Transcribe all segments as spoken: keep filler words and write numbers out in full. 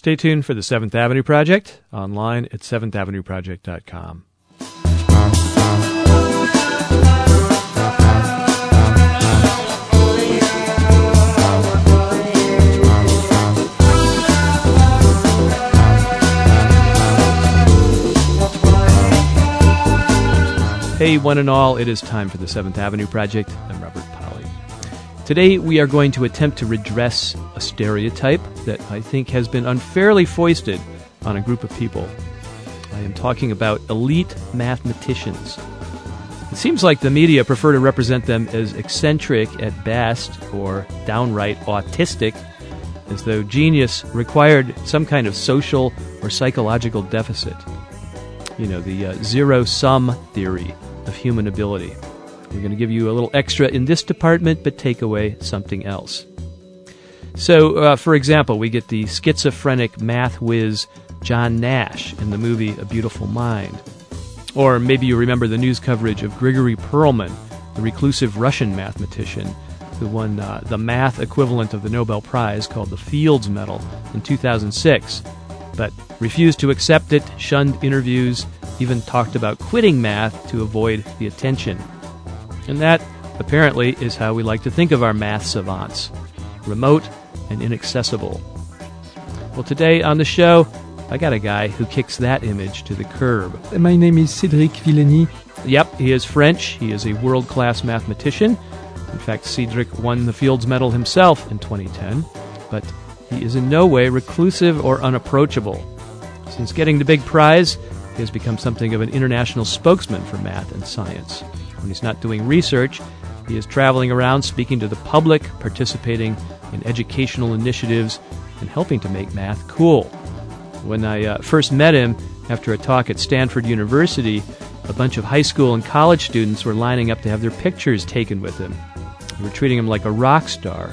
Stay tuned for the seventh Avenue Project, online at seventh avenue project dot com. Hey, one and all, it is time for the seventh Avenue Project. I'm Robert Polly. Today, we are going to attempt to redress a stereotype that I think has been unfairly foisted on a group of people. I am talking about elite mathematicians. It seems like the media prefer to represent them as eccentric at best or downright autistic, as though genius required some kind of social or psychological deficit. You know, the uh, zero-sum theory of human ability. We're going to give you a little extra in this department, but take away something else. So, uh, for example, we get the schizophrenic math whiz John Nash in the movie A Beautiful Mind. Or maybe you remember the news coverage of Grigori Perelman, the reclusive Russian mathematician who won uh, the math equivalent of the Nobel Prize called the Fields Medal in two thousand six, but refused to accept it, shunned interviews, even talked about quitting math to avoid the attention. And that, apparently, is how we like to think of our math savants: remote and inaccessible. Well, today on the show, I got a guy who kicks that image to the curb. My name is Cédric Villani. Yep, he is French. He is a world-class mathematician. In fact, Cédric won the Fields Medal himself in twenty ten, but he is in no way reclusive or unapproachable. Since getting the big prize, he has become something of an international spokesman for math and science. When he's not doing research, he is traveling around speaking to the public, participating in educational initiatives, and helping to make math cool. When I uh, first met him, after a talk at Stanford University, a bunch of high school and college students were lining up to have their pictures taken with him. They were treating him like a rock star.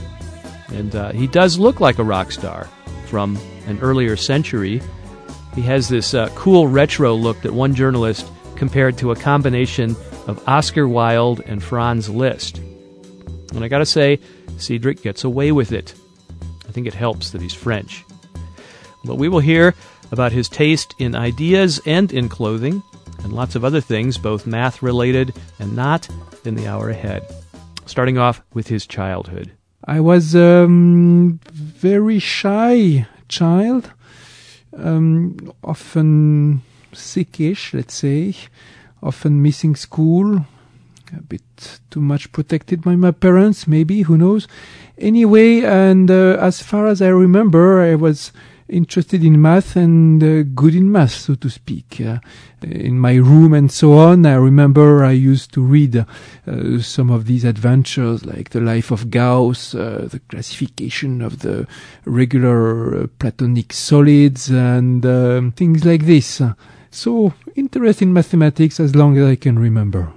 And uh, he does look like a rock star from an earlier century. He has this uh, cool retro look that one journalist compared to a combination of Oscar Wilde and Franz Liszt. And I gotta say, Cédric gets away with it. I think it helps that he's French. But we will hear about his taste in ideas and in clothing, and lots of other things, both math-related and not, in the hour ahead. Starting off with his childhood. I was a um, very shy child. Um, often sickish, let's say, often missing school, a bit too much protected by my parents, maybe, who knows. Anyway, and uh, as far as I remember, I was interested in math and uh, good in math, so to speak. Uh, in my room and so on, I remember I used to read uh, some of these adventures, like the life of Gauss, uh, the classification of the regular uh, Platonic solids, and um, things like this. So, interest in mathematics as long as I can remember.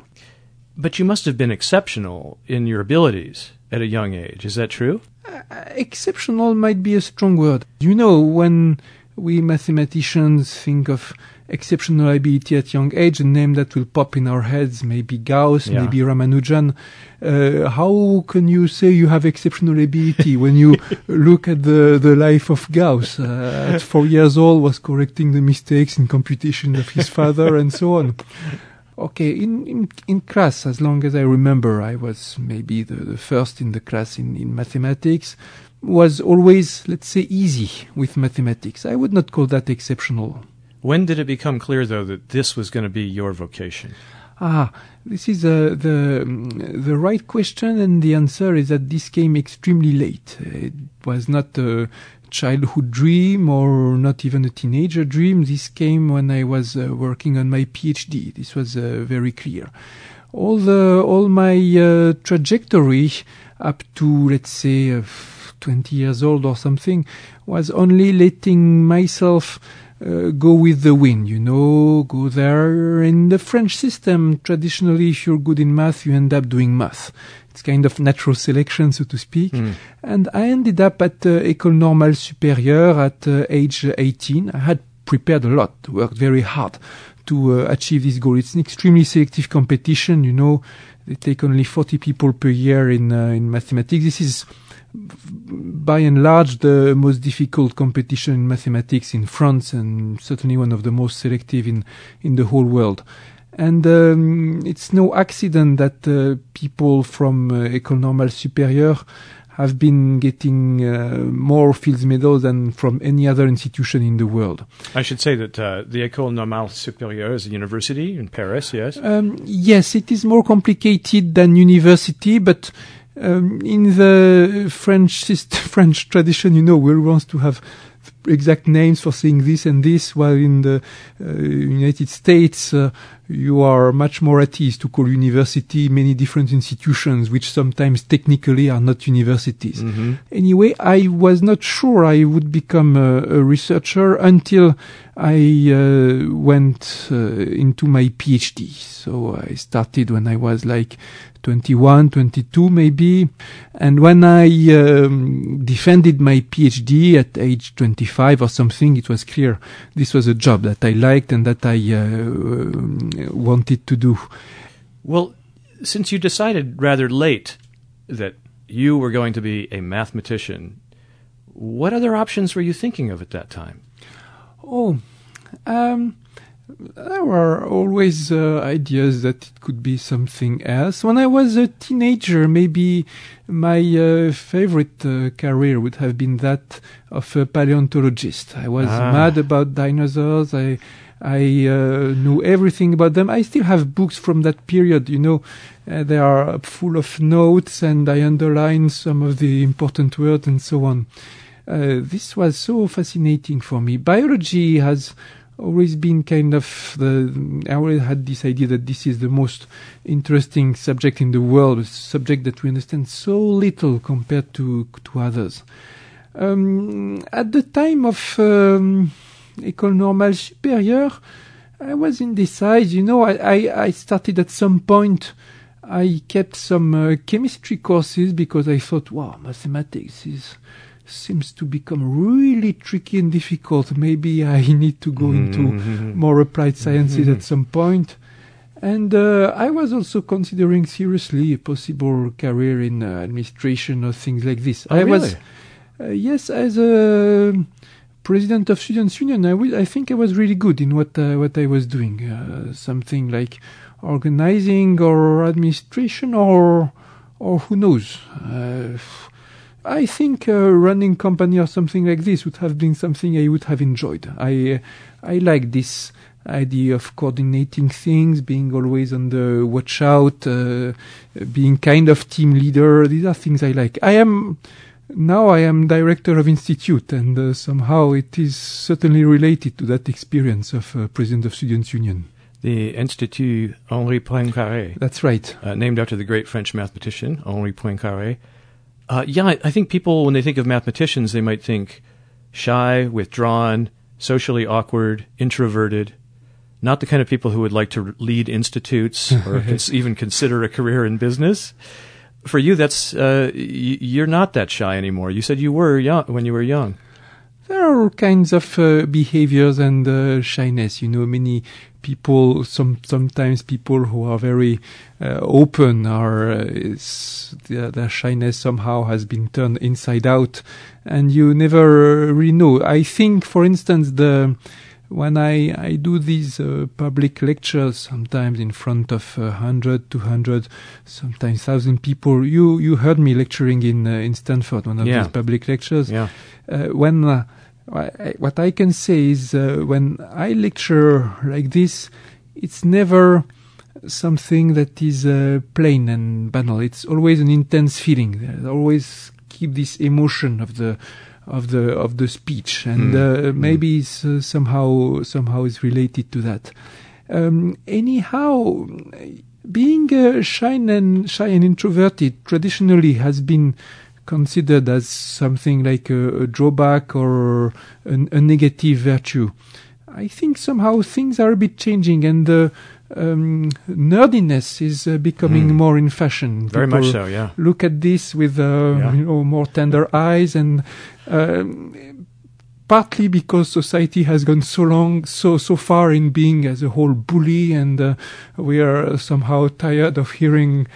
But you must have been exceptional in your abilities at a young age, is that true? Uh, exceptional might be a strong word. You know, when we mathematicians think of exceptional ability at young age, a name that will pop in our heads, maybe Gauss, yeah. Maybe Ramanujan. Uh, how can you say you have exceptional ability when you look at the, the life of Gauss? Uh, at four years old, was correcting the mistakes in computation of his father and so on. Okay, in, in in class, as long as I remember, I was maybe the, the first in the class in, in mathematics, was always, let's say, easy with mathematics. I would not call that exceptional. When did it become clear, though, that this was going to be your vocation? Ah, this is uh, the the right question, and the answer is that this came extremely late. It was not a childhood dream or not even a teenager dream. This came when I was uh, working on my PhD. This was uh, very clear. All the all my uh, trajectory up to, let's say, uh, twenty years old or something was only letting myself Uh, go with the wind, you know, go there. In the French system, traditionally, if you're good in math, you end up doing math. It's kind of natural selection, so to speak. Mm. And I ended up at uh, École Normale Supérieure at uh, age eighteen. I had prepared a lot, worked very hard to uh, achieve this goal. It's an extremely selective competition, you know. They take only forty people per year in uh, in mathematics. This is by and large, the most difficult competition in mathematics in France, and certainly one of the most selective in, in the whole world. And um, it's no accident that uh, people from uh, École Normale Supérieure have been getting uh, more Fields Medals than from any other institution in the world. I should say that uh, the École Normale Supérieure is a university in Paris, yes? Um, yes, it is more complicated than university, but um, in the French system, French tradition, you know, we want to have exact names for saying this and this, while in the uh, United States uh, you are much more at ease to call university many different institutions which sometimes technically are not universities. Mm-hmm. Anyway, I was not sure I would become a, a researcher until I uh, went uh, into my PhD. So I started when I was like twenty-one, twenty-two maybe, and when I um, defended my PhD at age twenty-five or something, it was clear this was a job that I liked and that I uh, wanted to do. Well, since you decided rather late that you were going to be a mathematician, what other options were you thinking of at that time? Oh, um... There were always uh, ideas that it could be something else. When I was a teenager, maybe my uh, favorite uh, career would have been that of a paleontologist. I was ah. mad about dinosaurs. I I uh, knew everything about them. I still have books from that period, you know. Uh, they are full of notes, and I underline some of the important words and so on. Uh, this was so fascinating for me. Biology has always been kind of the, I always had this idea that this is the most interesting subject in the world, a subject that we understand so little compared to to others. Um, at the time of um, École Normale Supérieure, I was indecisive. You know, I, I, I started at some point. I kept some uh, chemistry courses because I thought, wow, mathematics is seems to become really tricky and difficult. Maybe I need to go into mm-hmm. more applied sciences mm-hmm. at some point. And uh, I was also considering seriously a possible career in uh, administration or things like this. Oh, I really? was, uh, yes, as a president of Students' Union, I, w- I think I was really good in what uh, what I was doing. Uh, something like organizing or administration or or who knows. Uh, I think uh, running company or something like this would have been something I would have enjoyed. I uh, I like this idea of coordinating things, being always on the watch out, uh, being kind of team leader. These are things I like. I am now I am director of institute, and uh, somehow it is certainly related to that experience of uh, president of Students' Union. The Institut Henri Poincaré. That's right. Uh, named after the great French mathematician Henri Poincaré. Uh, yeah, I, I think people, when they think of mathematicians, they might think shy, withdrawn, socially awkward, introverted, not the kind of people who would like to lead institutes or cons- even consider a career in business. For you, that's uh, y- you're not that shy anymore. You said you were young when you were young. There are all kinds of uh, behaviors and uh, shyness. You know, many people, some sometimes people who are very uh, open, are uh, is, their, their shyness somehow has been turned inside out, and you never really know. I think, for instance, the when I, I do these uh, public lectures, sometimes in front of one hundred, two hundred, sometimes one thousand people. You you heard me lecturing in uh, in Stanford, one of yeah. these public lectures. Yeah. Uh, when uh, I, what I can say is uh, when I lecture like this, it's never something that is uh, plain and banal. It's always an intense feeling. I always keep this emotion of the of the of the speech, and mm. uh, maybe mm. it's, uh, somehow somehow is related to that. Um, anyhow, being uh, shy and shy and introverted traditionally has been considered as something like a, a drawback or an, a negative virtue. I think somehow things are a bit changing, and the um, nerdiness is uh, becoming mm. more in fashion. Very People much so, yeah. Look at this with uh, yeah. you know, more tender eyes, and um, partly because society has gone so long, so so far in being as a whole bully, and uh, we are somehow tired of hearing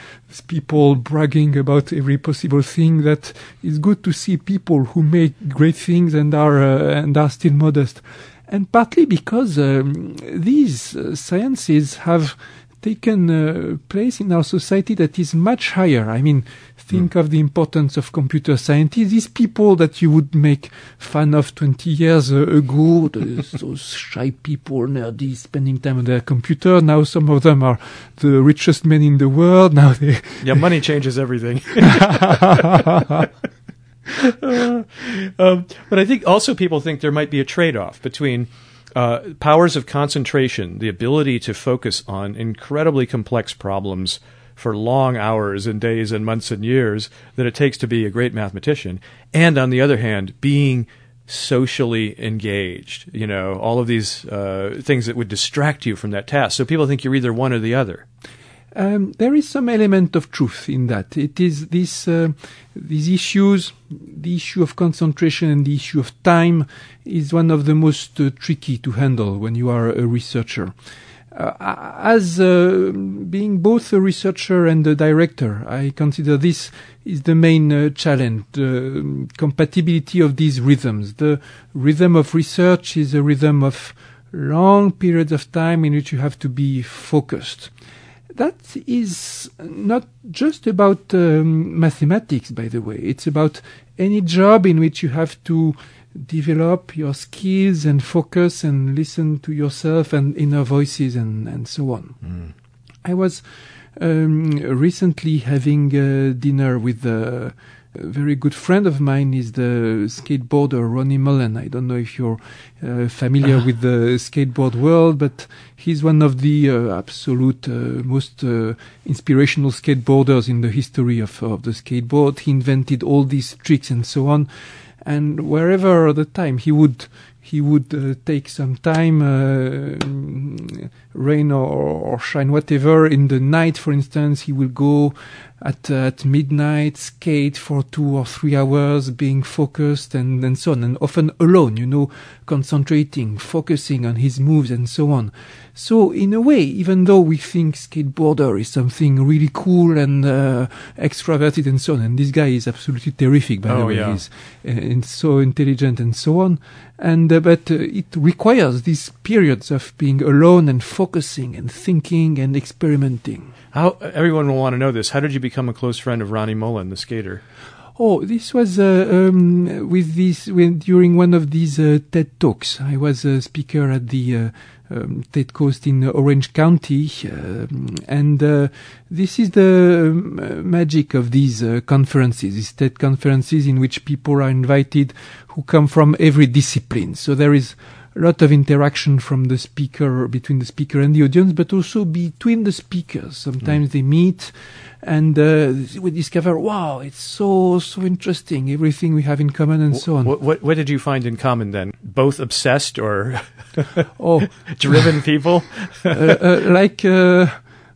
people bragging about every possible thing, that it's good to see people who make great things and are uh, and are still modest, and partly because um, these uh, sciences have taken uh, place in our society that is much higher. I mean, think mm. of the importance of computer scientists. These people that you would make fun of twenty years uh, ago, those, those shy people, nerdy, spending time on their computer. Now some of them are the richest men in the world. Now they yeah, money changes everything. uh, um, but I think also people think there might be a trade-off between Uh, powers of concentration, the ability to focus on incredibly complex problems for long hours and days and months and years that it takes to be a great mathematician, and on the other hand, being socially engaged, you know, all of these uh, things that would distract you from that task. So people think you're either one or the other. Um, there is some element of truth in that. It is this, uh, these issues, the issue of concentration and the issue of time is one of the most uh, tricky to handle when you are a researcher. Uh, as uh, being both a researcher and a director, I consider this is the main uh, challenge, the uh, compatibility of these rhythms. The rhythm of research is a rhythm of long periods of time in which you have to be focused. That is not just about um, mathematics, by the way. It's about any job in which you have to develop your skills and focus and listen to yourself and inner voices and, and so on. Mm. I was um, recently having uh, dinner with a very good friend of mine, is the skateboarder Rodney Mullen. I don't know if you're uh, familiar with the skateboard world, but he's one of the uh, absolute uh, most uh, inspirational skateboarders in the history of, of the skateboard. He invented all these tricks and so on. And wherever the time he would he would uh, take some time, uh, rain or, or shine, whatever. In the night, for instance, he will go at uh, at midnight, skate for two or three hours, being focused and, and so on, and often alone, you know, concentrating, focusing on his moves and so on. So in a way, even though we think skateboarder is something really cool and uh, extroverted and so on, and this guy is absolutely terrific, by oh, the way, yeah. he's uh, and so intelligent and so on, and uh, but uh, it requires these periods of being alone and focusing and thinking and experimenting. How everyone will want to know this. How did you become a close friend of Rodney Mullen, the skater? Oh, this was uh, um, with this when, during one of these uh, TED Talks. I was a speaker at the uh, um, TED Coast in Orange County, uh, and uh, this is the um, magic of these uh, conferences, these TED conferences in which people are invited who come from every discipline. So there is a lot of interaction from the speaker, between the speaker and the audience, but also between the speakers. Sometimes mm. they meet and uh, we discover, wow, it's so, so interesting, everything we have in common and w- so on. W- what, what did you find in common then? Both obsessed or oh, driven people? uh, uh, like... Uh,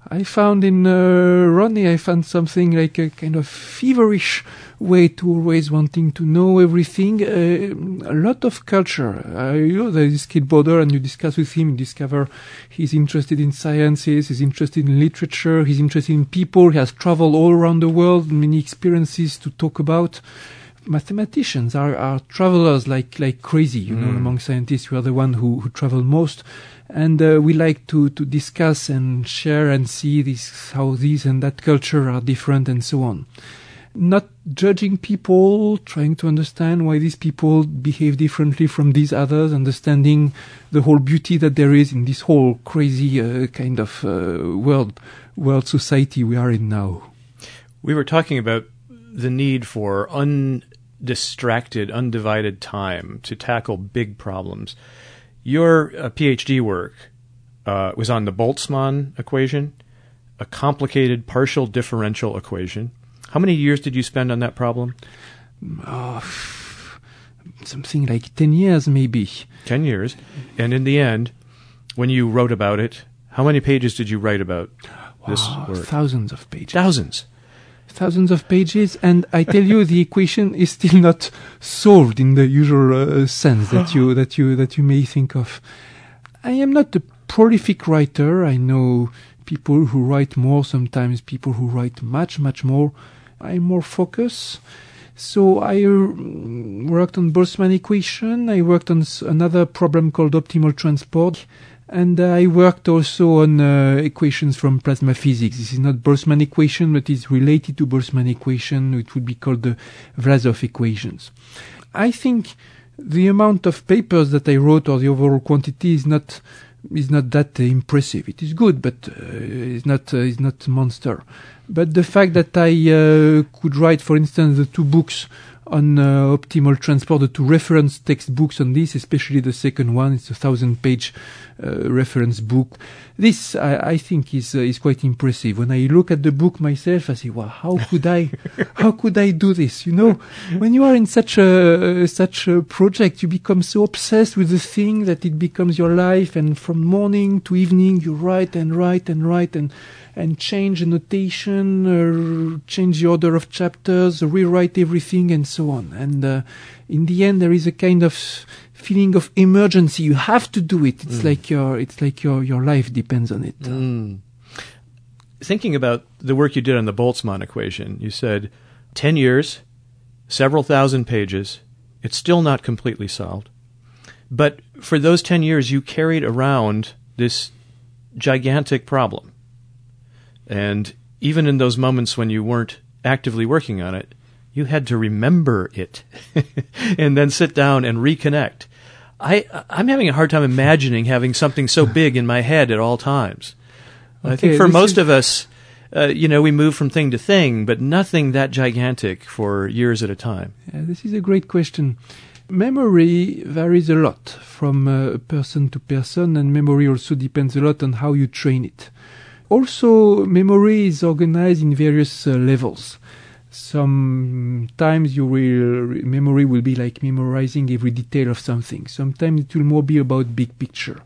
I found in uh, Rodney, I found something like a kind of feverish way to always wanting to know everything. Uh, a lot of culture. Uh, you know, there is a skateboarder and you discuss with him, you discover he's interested in sciences, he's interested in literature, he's interested in people, he has traveled all around the world, many experiences to talk about. Mathematicians are, are travelers like, like crazy, you mm. know, among scientists, we are the one who, who travel most. And uh, we like to, to discuss and share and see this, how these and that culture are different and so on. Not judging people, trying to understand why these people behave differently from these others, understanding the whole beauty that there is in this whole crazy uh, kind of uh, world, world society we are in now. We were talking about the need for undistracted, undivided time to tackle big problems. Your uh, PhD work uh, was on the Boltzmann equation, a complicated partial differential equation. How many years did you spend on that problem? Oh, something like ten years, maybe. ten years. And in the end, when you wrote about it, how many pages did you write about this wow, work? Thousands of pages. Thousands. thousands of pages, and I tell you the equation is still not solved in the usual uh, sense that you that you that you may think of. I am not a prolific writer. I know people who write more, sometimes people who write much, much more. I'm more focused. So I uh, worked on Boltzmann equation. I worked on s- another problem called optimal transport. And uh, I worked also on uh, equations from plasma physics. This is not Boltzmann equation, but it's related to Boltzmann equation. It would be called the Vlasov equations. I think the amount of papers that I wrote or the overall quantity is not is not that uh, impressive. It is good, but uh, it's not uh, it's not a monster. But the fact that I uh, could write, for instance, the two books on uh, optimal transport, the two reference textbooks on this, especially the second one, it's a thousand-page uh, reference book. This, I, I think, is uh, is quite impressive. When I look at the book myself, I say, "Wow, well, how could I, how could I do this?" You know, when you are in such a uh, such a project, you become so obsessed with the thing that it becomes your life. And from morning to evening, you write and write and write and and change the notation, uh, change the order of chapters, rewrite everything, and so on. And uh, in the end, there is a kind of feeling of emergency. You have to do it. It's mm. like your, it's like your, your life depends on it. Mm. Thinking about the work you did on the Boltzmann equation, you said ten years, several thousand pages. It's still not completely solved. But for those ten years, you carried around this gigantic problem. And even in those moments when you weren't actively working on it, you had to remember it and then sit down and reconnect. I, I'm having a hard time imagining having something so big in my head at all times. Okay, I think for most is... of us, uh, you know, we move from thing to thing, but nothing that gigantic for years at a time. Yeah, this is a great question. Memory varies a lot from uh, person to person, and memory also depends a lot on how you train it. Also, memory is organized in various uh, levels. Sometimes your memory will be like memorizing every detail of something. Sometimes it will more be about big picture.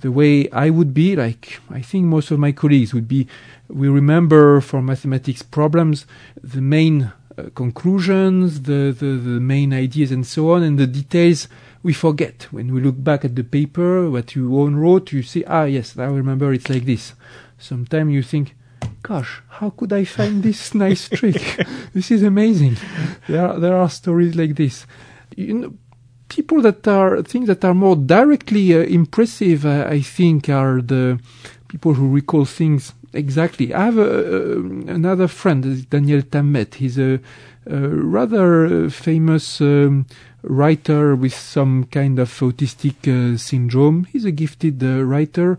The way I would be, like I think most of my colleagues would be, we remember for mathematics problems the main uh, conclusions, the, the, the main ideas and so on, and the details we forget. When we look back at the paper, what you own wrote, you see, ah, yes, I remember it's like this. Sometimes you think, gosh, how could I find this nice trick? This is amazing. There are, there are stories like this. You know, people that are, things that are more directly uh, impressive, uh, I think, are the people who recall things exactly. I have a, uh, another friend, Daniel Tammet. He's a, a rather famous um, writer with some kind of autistic uh, syndrome. He's a gifted uh, writer.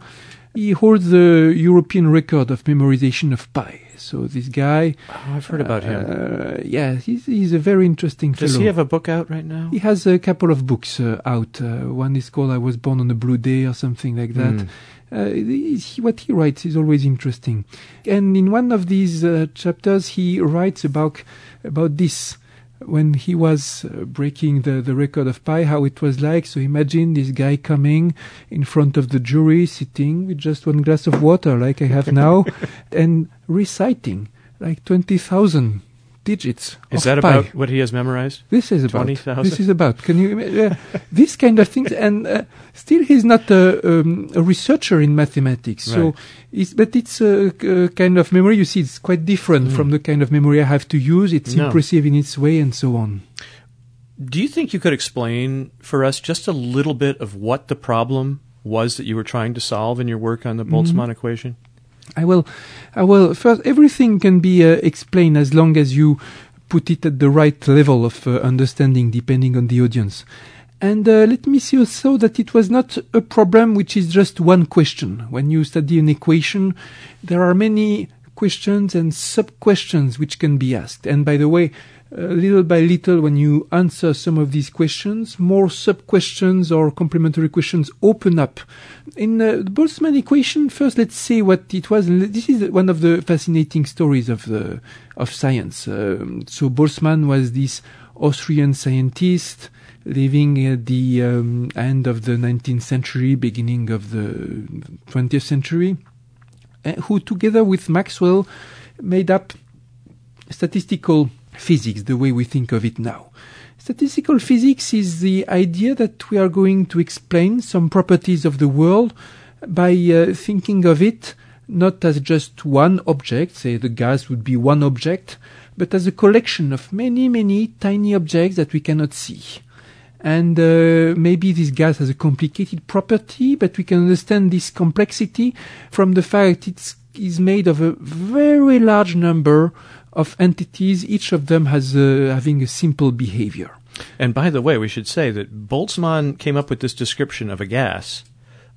He holds the European record of memorization of pi. So this guy... Oh, I've heard about uh, him. Uh, yeah, he's, he's a very interesting fellow. Does he have a book out right now? He has a couple of books uh, out. Uh, one is called I Was Born on a Blue Day or something like that. Mm. Uh, he, what he writes is always interesting. And in one of these uh, chapters, he writes about, about this. When he was uh, breaking the, the record of pi, how it was like. So imagine this guy coming in front of the jury, sitting with just one glass of water like I have now, and reciting like twenty thousand digits Is that pi. About what he has memorized? This is about. twenty thousand? This is about. Can you imagine? Uh, this kind of things. And uh, still he's not a, um, a researcher in mathematics. Right. So, it's, but it's a, a kind of memory. You see, it's quite different mm. from the kind of memory I have to use. It's no. impressive in its way and so on. Do you think you could explain for us just a little bit of what the problem was that you were trying to solve in your work on the Boltzmann mm. equation? I will, I will. First, everything can be uh, explained as long as you put it at the right level of uh, understanding, depending on the audience. And uh, let me see also that it was not a problem which is just one question. When you study an equation, there are many questions and sub-questions which can be asked. And by the way, uh, little by little, when you answer some of these questions, more sub-questions or complementary questions open up. In uh, the Boltzmann equation, first let's say what it was. This is one of the fascinating stories of the of science. Um, so Boltzmann was this Austrian scientist living at the um, end of the nineteenth century, beginning of the twentieth century, who together with Maxwell made up statistical physics, the way we think of it now. Statistical physics is the idea that we are going to explain some properties of the world by uh, thinking of it not as just one object, say the gas would be one object, but as a collection of many, many tiny objects that we cannot see. And uh, maybe this gas has a complicated property, but we can understand this complexity from the fact it is made of a very large number of entities, each of them has uh, having a simple behavior. And by the way, we should say that Boltzmann came up with this description of a gas,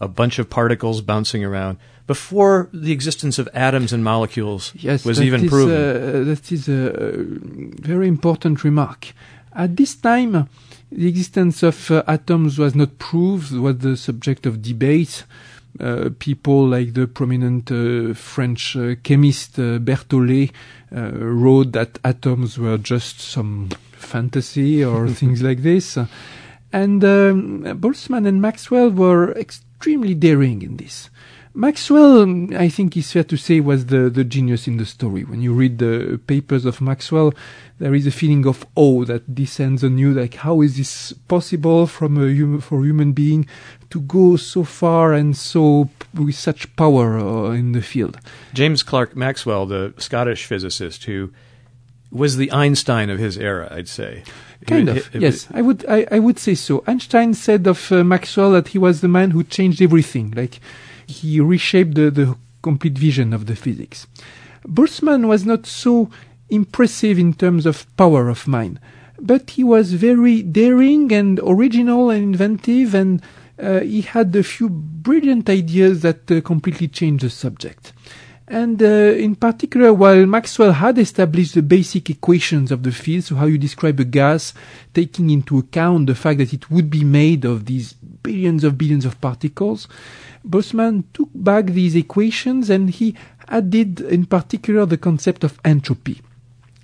a bunch of particles bouncing around, before the existence of atoms and molecules yes, was even is, proven. Uh, that is a very important remark. At this time, the existence of uh, atoms was not proved, was the subject of debate. Uh, people like the prominent uh, French uh, chemist uh, Berthollet uh, wrote that atoms were just some fantasy or things like this. And um, Boltzmann and Maxwell were extremely daring in this. Maxwell, I think it's fair to say, was the, the genius in the story. When you read the papers of Maxwell, there is a feeling of awe that descends on you, like how is this possible from a hum- for a human being to go so far and so p- with such power uh, in the field? James Clerk Maxwell, the Scottish physicist who was the Einstein of his era, I'd say. Kind of, yes. I would I, I would say so. Einstein said of uh, Maxwell that he was the man who changed everything, like he reshaped the, the complete vision of the physics. Boltzmann was not so impressive in terms of power of mind, but he was very daring and original and inventive, and uh, he had a few brilliant ideas that uh, completely changed the subject. And uh, in particular, while Maxwell had established the basic equations of the field, so how you describe a gas, taking into account the fact that it would be made of these billions of billions of particles, Boltzmann took back these equations and he added in particular the concept of entropy.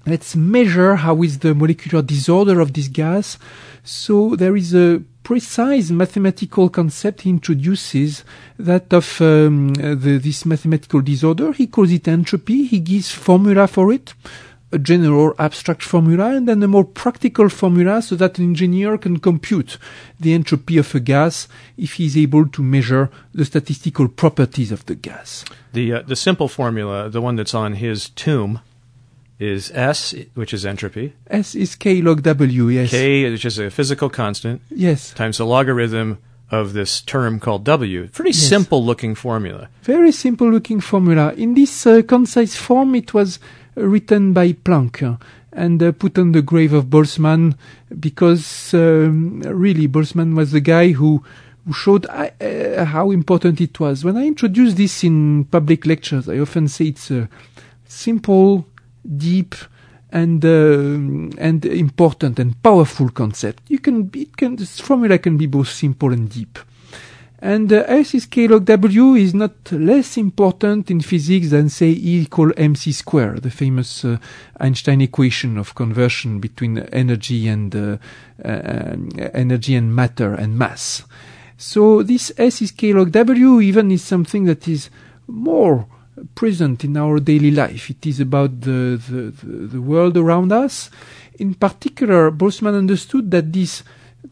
Let's measure how is the molecular disorder of this gas. So there is a precise mathematical concept he introduces, that of um, the, this mathematical disorder. He calls it entropy. He gives formula for it, a general abstract formula, and then a more practical formula so that an engineer can compute the entropy of a gas if he is able to measure the statistical properties of the gas. The uh, the simple formula, the one that's on his tomb, is S, which is entropy. S is K log W, yes. K, which is a physical constant. Yes. Times the logarithm of this term called W. Pretty yes. simple-looking formula. Very simple-looking formula. In this uh, concise form, it was written by Planck uh, and uh, put on the grave of Boltzmann, because um, really Boltzmann was the guy who who showed uh, uh, how important it was. When I introduce this in public lectures, I often say it's a simple, deep and uh, and important and powerful concept. You can it can this formula can be both simple and deep. And uh, S is K log W is not less important in physics than, say, E equal mc squared, the famous uh, Einstein equation of conversion between energy and uh, uh, energy and matter and mass. So this S is K log W even is something that is more present in our daily life. It is about the, the, the world around us. In particular, Boltzmann understood that this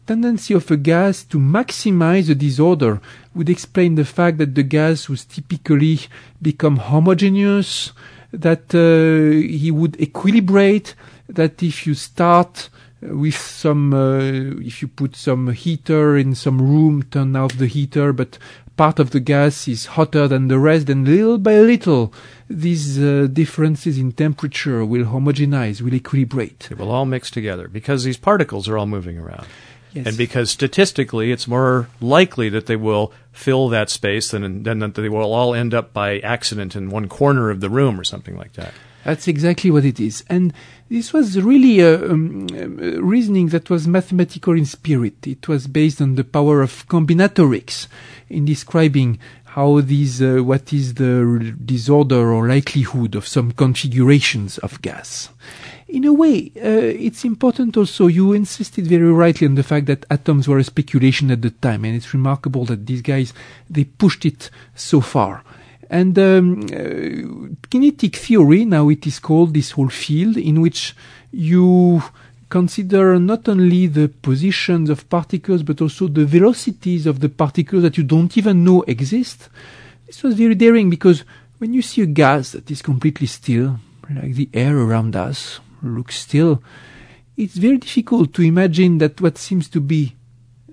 tendency of a gas to maximize the disorder would explain the fact that the gas would typically become homogeneous, that uh, he would equilibrate, that if you start with some, uh, if you put some heater in some room, turn off the heater, but part of the gas is hotter than the rest, and little by little, these uh, differences in temperature will homogenize, will equilibrate. It will all mix together because these particles are all moving around. Yes. And because statistically, it's more likely that they will fill that space than, than that they will all end up by accident in one corner of the room or something like that. That's exactly what it is. And this was really a, um, a reasoning that was mathematical in spirit. It was based on the power of combinatorics in describing how these, uh, what is the disorder or likelihood of some configurations of gas. In a way, uh, it's important also, you insisted very rightly on the fact that atoms were a speculation at the time, and it's remarkable that these guys, they pushed it so far. And um, uh, kinetic theory, now it is called, this whole field in which you consider not only the positions of particles but also the velocities of the particles that you don't even know exist. This was very daring, because when you see a gas that is completely still, like the air around us looks still, it's very difficult to imagine that what seems to be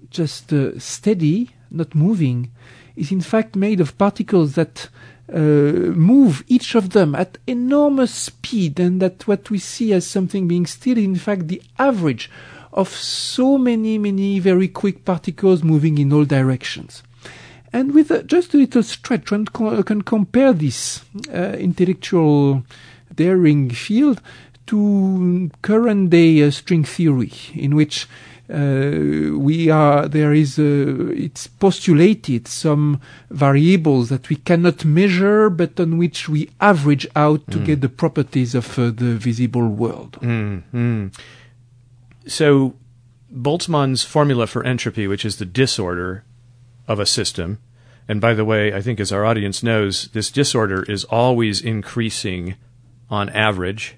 just uh, steady, not moving, is in fact made of particles that Uh, move each of them at enormous speed, and that what we see as something being still in fact the average of so many many very quick particles moving in all directions. And with uh, just a little stretch one co- can compare this uh, intellectual daring field to current day uh, string theory, in which Uh, we are, there is, uh, it's postulated some variables that we cannot measure, but on which we average out to mm. get the properties of uh, the visible world. Mm, mm. So Boltzmann's formula for entropy, which is the disorder of a system, and by the way, I think as our audience knows, this disorder is always increasing on average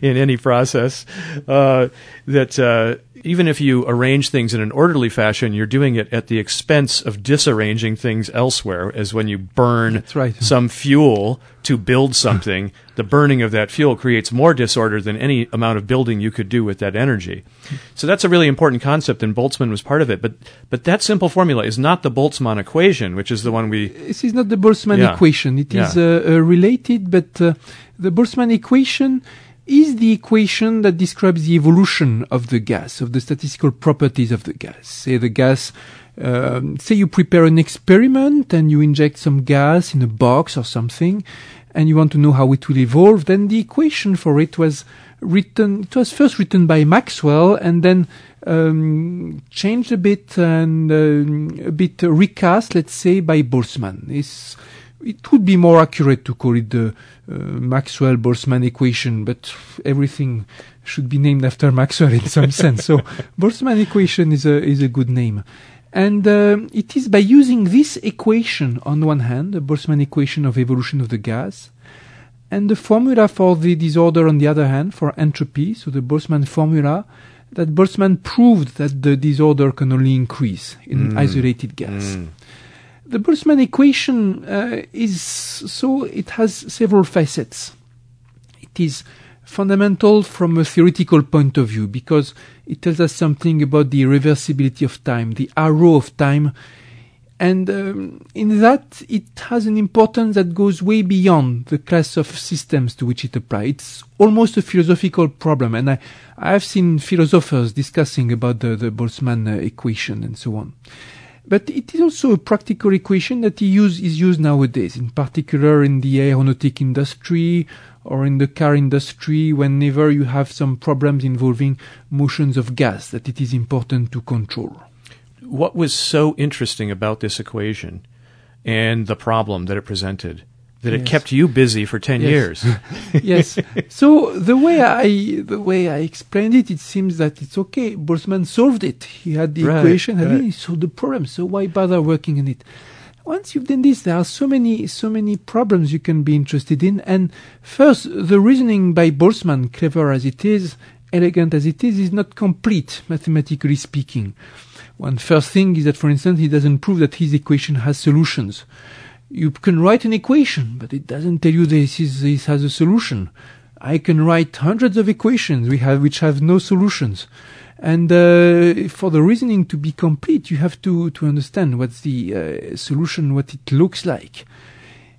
in any process, uh, that uh, even if you arrange things in an orderly fashion, you're doing it at the expense of disarranging things elsewhere, as when you burn right. some fuel to build something, the burning of that fuel creates more disorder than any amount of building you could do with that energy. So that's a really important concept, and Boltzmann was part of it. But but that simple formula is not the Boltzmann equation, which is the one we... This is not the Boltzmann yeah. equation. It yeah. is uh, uh, related, but uh, the Boltzmann equation is the equation that describes the evolution of the gas, of the statistical properties of the gas. Say the gas... Um, say you prepare an experiment and you inject some gas in a box or something, and you want to know how it will evolve. Then the equation for it was written, it was first written by Maxwell and then um, changed a bit and uh, a bit recast, let's say, by Boltzmann. It's, it would be more accurate to call it the uh, Maxwell-Boltzmann equation, but everything should be named after Maxwell in some sense. So Boltzmann equation is a is a good name. And uh, it is by using this equation on one hand, the Boltzmann equation of evolution of the gas, and the formula for the disorder on the other hand, for entropy, so the Boltzmann formula, that Boltzmann proved that the disorder can only increase in mm. isolated gas. Mm. The Boltzmann equation uh, is, so it has several facets. It is fundamental from a theoretical point of view, because it tells us something about the irreversibility of time, the arrow of time, and um, in that it has an importance that goes way beyond the class of systems to which it applies. It's almost a philosophical problem, and I, I have seen philosophers discussing about the, the Boltzmann uh, equation and so on. But it is also a practical equation that he use, is used nowadays, in particular in the aeronautic industry or in the car industry, whenever you have some problems involving motions of gas, that it is important to control. What was so interesting about this equation and the problem that it presented, that yes. it kept you busy for ten yes. years? yes. So the way I the way I explained it, it seems that it's okay. Boltzmann solved it. He had the right, equation, and right. he solved the problem. So why bother working on it? Once you've done this, there are so many so many problems you can be interested in. And first, the reasoning by Boltzmann, clever as it is, elegant as it is, is not complete, mathematically speaking. One first thing is that, for instance, he doesn't prove that his equation has solutions. You can write an equation, but it doesn't tell you this is this has a solution. I can write hundreds of equations we have which have no solutions. And uh, for the reasoning to be complete, you have to, to understand what's the uh, solution, what it looks like.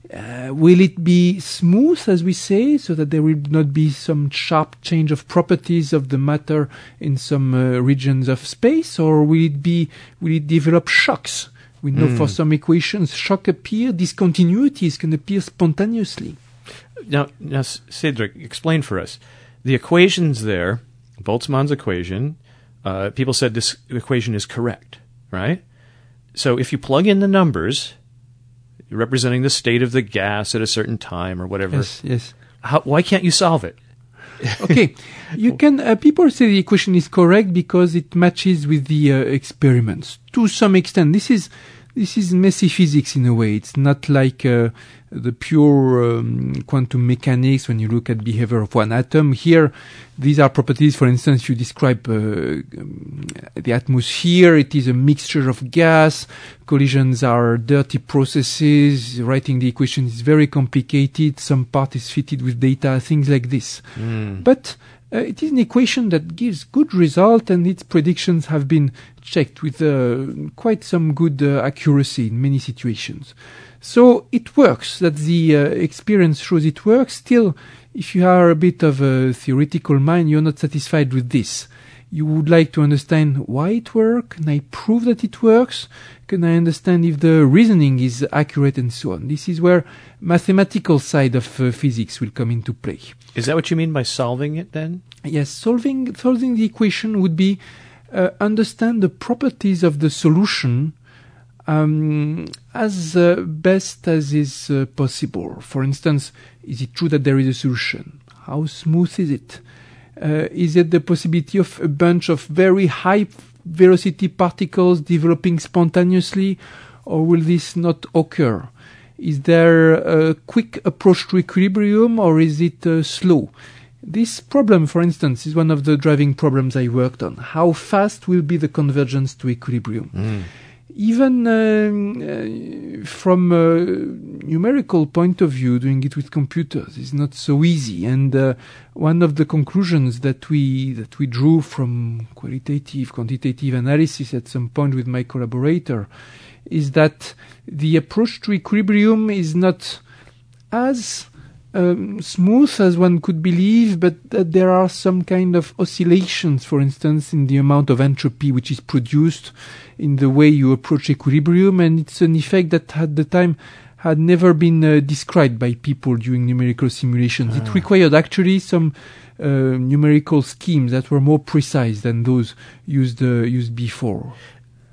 Uh, will it be smooth, as we say, so that there will not be some sharp change of properties of the matter in some uh, regions of space, or will it be will it develop shocks? We know mm. for some equations, shock appear, discontinuities can appear spontaneously. Now, now, Cédric, explain for us. The equations there, Boltzmann's equation, uh, people said this equation is correct, right? So if you plug in the numbers, representing the state of the gas at a certain time or whatever, yes, yes. How, why can't you solve it? Okay, you can. Uh, people say the equation is correct because it matches with the uh, experiments to some extent. This is This is messy physics in a way. It's not like uh, the pure um, quantum mechanics when you look at behavior of one atom. Here, these are properties. For instance, you describe uh, um, the atmosphere. It is a mixture of gas. Collisions are dirty processes. Writing the equation is very complicated. Some part is fitted with data, things like this. Mm. But Uh, it is an equation that gives good result, and its predictions have been checked with uh, quite some good uh, accuracy in many situations. So it works. That the uh, experience shows it works. Still, if you are a bit of a theoretical mind, you're not satisfied with this. You would like to understand why it works. Can I prove that it works? Can I understand if the reasoning is accurate and so on? This is where mathematical side of uh, physics will come into play. Is that what you mean by solving it then? Yes, solving solving the equation would be uh, understand the properties of the solution um, as uh, best as is uh, possible. For instance, is it true that there is a solution? How smooth is it? Uh, is it the possibility of a bunch of very high velocity particles developing spontaneously, or will this not occur? Is there a quick approach to equilibrium, or is it uh, slow? This problem, for instance, is one of the driving problems I worked on. How fast will be the convergence to equilibrium? Mm. Even um, uh, from a numerical point of view, doing it with computers is not so easy. And uh, one of the conclusions that we that we drew from qualitative, quantitative analysis at some point with my collaborator is that the approach to equilibrium is not as um, smooth as one could believe, but that there are some kind of oscillations, for instance, in the amount of entropy which is produced in the way you approach equilibrium, and it's an effect that at the time had never been uh, described by people during numerical simulations. Ah. It required actually some uh, numerical schemes that were more precise than those used uh, used before.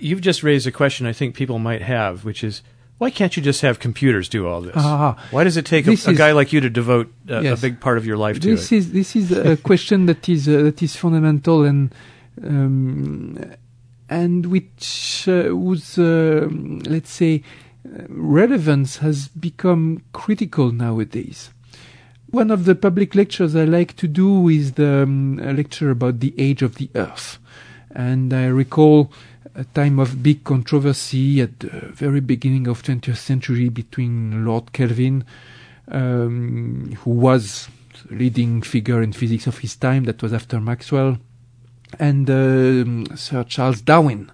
You've just raised a question I think people might have, which is, why can't you just have computers do all this? Ah, why does it take a, a guy like you to devote a, yes, a big part of your life to this it? Is, this is a question that is uh, that is fundamental and um, and which uh, whose uh, let's say relevance has become critical nowadays. One of the public lectures I like to do is the um, a lecture about the age of the Earth, and I recall a time of big controversy at the very beginning of twentieth century between Lord Kelvin, um, who was the leading figure in physics of his time, that was after Maxwell, and uh, Sir Charles Darwin,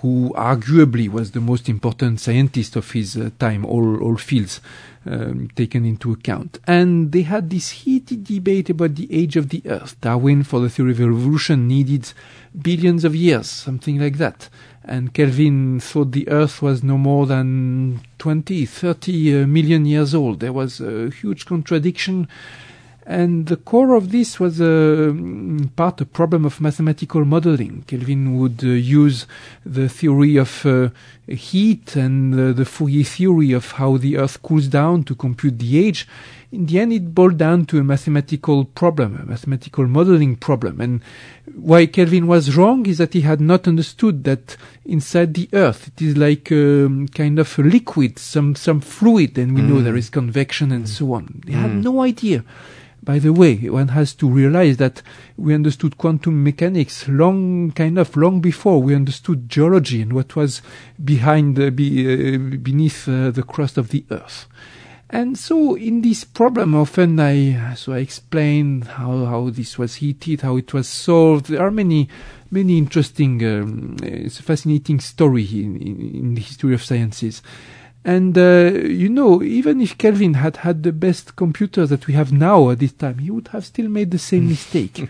who arguably was the most important scientist of his uh, time, all, all fields um, taken into account. And they had this heated debate about the age of the Earth. Darwin, for the theory of evolution, needed billions of years, something like that. And Kelvin thought the Earth was no more than twenty, thirty uh, million years old. There was a huge contradiction. And the core of this was, uh, in part, a problem of mathematical modeling. Kelvin would uh, use the theory of uh, heat and uh, the Fourier theory of how the Earth cools down to compute the age. In the end, it boiled down to a mathematical problem, a mathematical modeling problem. And why Kelvin was wrong is that he had not understood that inside the Earth, it is like a um, kind of a liquid, some, some fluid, and we mm. know there is convection and mm. so on. He mm. had no idea. By the way, one has to realize that we understood quantum mechanics long, kind of long before we understood geology and what was behind, uh, be, uh, beneath uh, the crust of the Earth. And so, in this problem, often I so I explained how how this was heated, how it was solved. There are many, many interesting, um, it's a fascinating story in, in, in the history of sciences. And, uh, you know, even if Kelvin had had the best computer that we have now at this time, he would have still made the same mistake.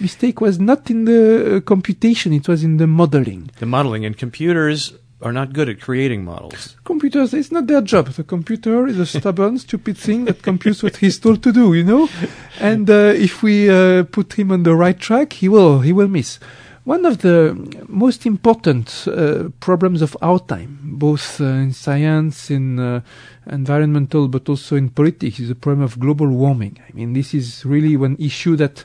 Mistake was not in the uh, computation, it was in the modeling. The modeling, and computers are not good at creating models. Computers, it's not their job. The computer is a stubborn, stupid thing that computes what he's told to do, you know? And uh, if we uh, put him on the right track, he will, he will miss. One of the most important uh, problems of our time, both uh, in science, in uh, environmental, but also in politics, is the problem of global warming. I mean, this is really one issue that,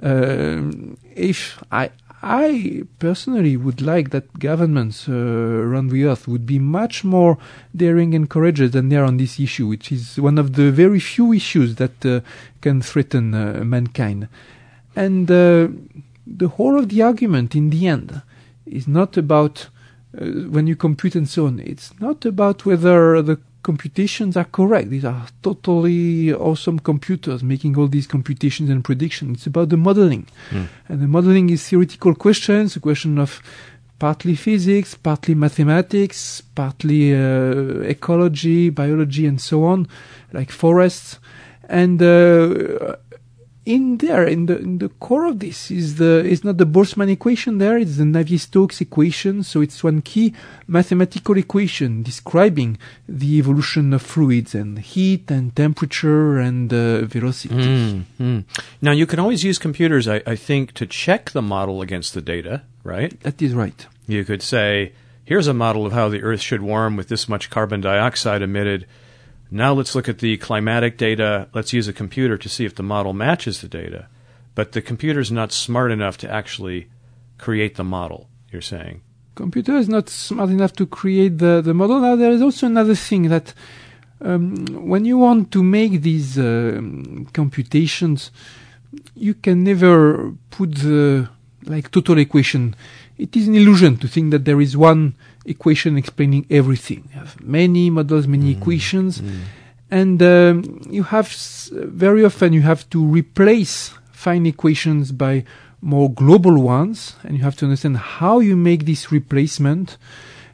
uh, if I, I personally would like that governments uh, around the earth would be much more daring and courageous than they are on this issue, which is one of the very few issues that uh, can threaten uh, mankind. And uh, the whole of the argument in the end is not about, uh, when you compute and so on, it's not about whether the computations are correct. These are totally awesome computers making all these computations and predictions. It's about the modeling. Mm. And the modeling is theoretical questions, a question of partly physics, partly mathematics, partly uh, ecology, biology, and so on, like forests. And uh, in there, in the in the core of this, is the is not the Boltzmann equation there, it's the Navier-Stokes equation. So it's one key mathematical equation describing the evolution of fluids and heat and temperature and uh, velocity. Mm, mm. Now, you can always use computers, I, I think, to check the model against the data, right? That is right. You could say, here's a model of how the Earth should warm with this much carbon dioxide emitted. Now let's look at the climatic data. Let's use a computer to see if the model matches the data. But the computer's not smart enough to actually create the model, you're saying. Computer is not smart enough to create the, the model. Now, there is also another thing that um, when you want to make these uh, computations, you can never put the like total equation. It is an illusion to think that there is one equation explaining everything. You have many models, many mm. equations, mm. and um, you have s- very often you have to replace fine equations by more global ones, and you have to understand how you make this replacement.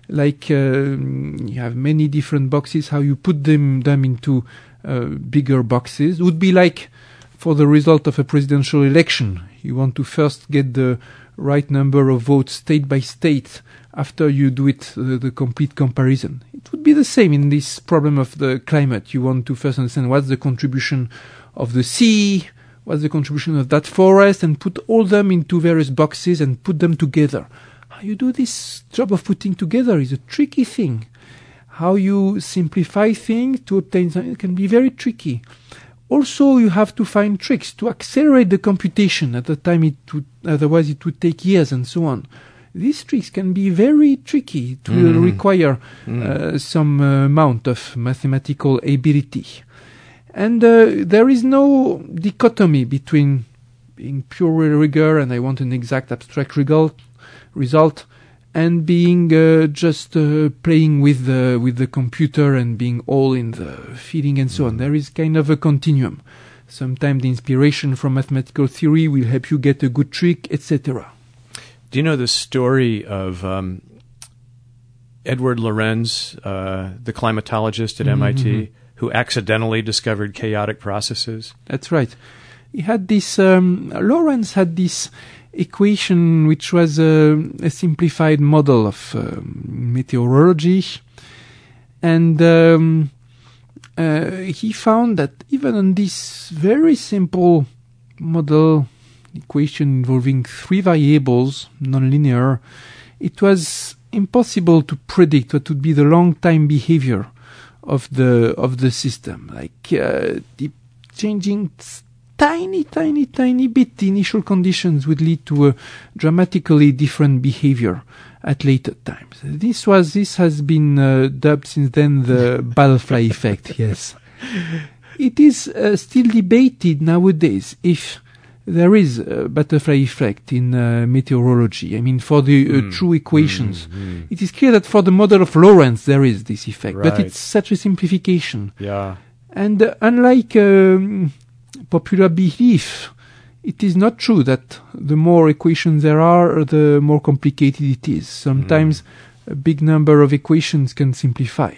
Like uh, you have many different boxes, how you put them them into uh, bigger boxes. It would be like for the result of a presidential election, you want to first get the right number of votes state by state after you do it, uh, the complete comparison. It would be the same in this problem of the climate. You want to first understand what's the contribution of the sea, what's the contribution of that forest, and put all them into various boxes and put them together. How you do this job of putting together is a tricky thing. How you simplify things to obtain something can be very tricky. Also, you have to find tricks to accelerate the computation at the time it would, otherwise it would take years and so on. These tricks can be very tricky. It will mm. require mm. Uh, some uh, amount of mathematical ability. And uh, there is no dichotomy between being pure rigor and I want an exact abstract result, result and being uh, just uh, playing with the, with the computer and being all in the feeling and so mm. on. There is kind of a continuum. Sometimes the inspiration from mathematical theory will help you get a good trick, et cetera. Do you know the story of um, Edward Lorenz, uh, the climatologist at mm-hmm. M I T, who accidentally discovered chaotic processes? That's right. He had this. Um, Lorenz had this equation, which was uh, a simplified model of uh, meteorology, and um, uh, he found that even on this very simple model. Equation involving three variables, nonlinear, it was impossible to predict what would be the long-time behavior of the of the system. Like uh, the changing tiny, tiny, tiny bit the initial conditions would lead to a dramatically different behavior at later times. This was this has been uh, dubbed since then the butterfly effect. Yes, it is uh, still debated nowadays if. There is a butterfly effect in uh, meteorology. I mean, for the uh, mm. true equations. Mm-hmm. It is clear that for the model of Lorentz, there is this effect. Right. But it's such a simplification. Yeah. And uh, unlike um, popular belief, it is not true that the more equations there are, the more complicated it is. Sometimes mm. a big number of equations can simplify.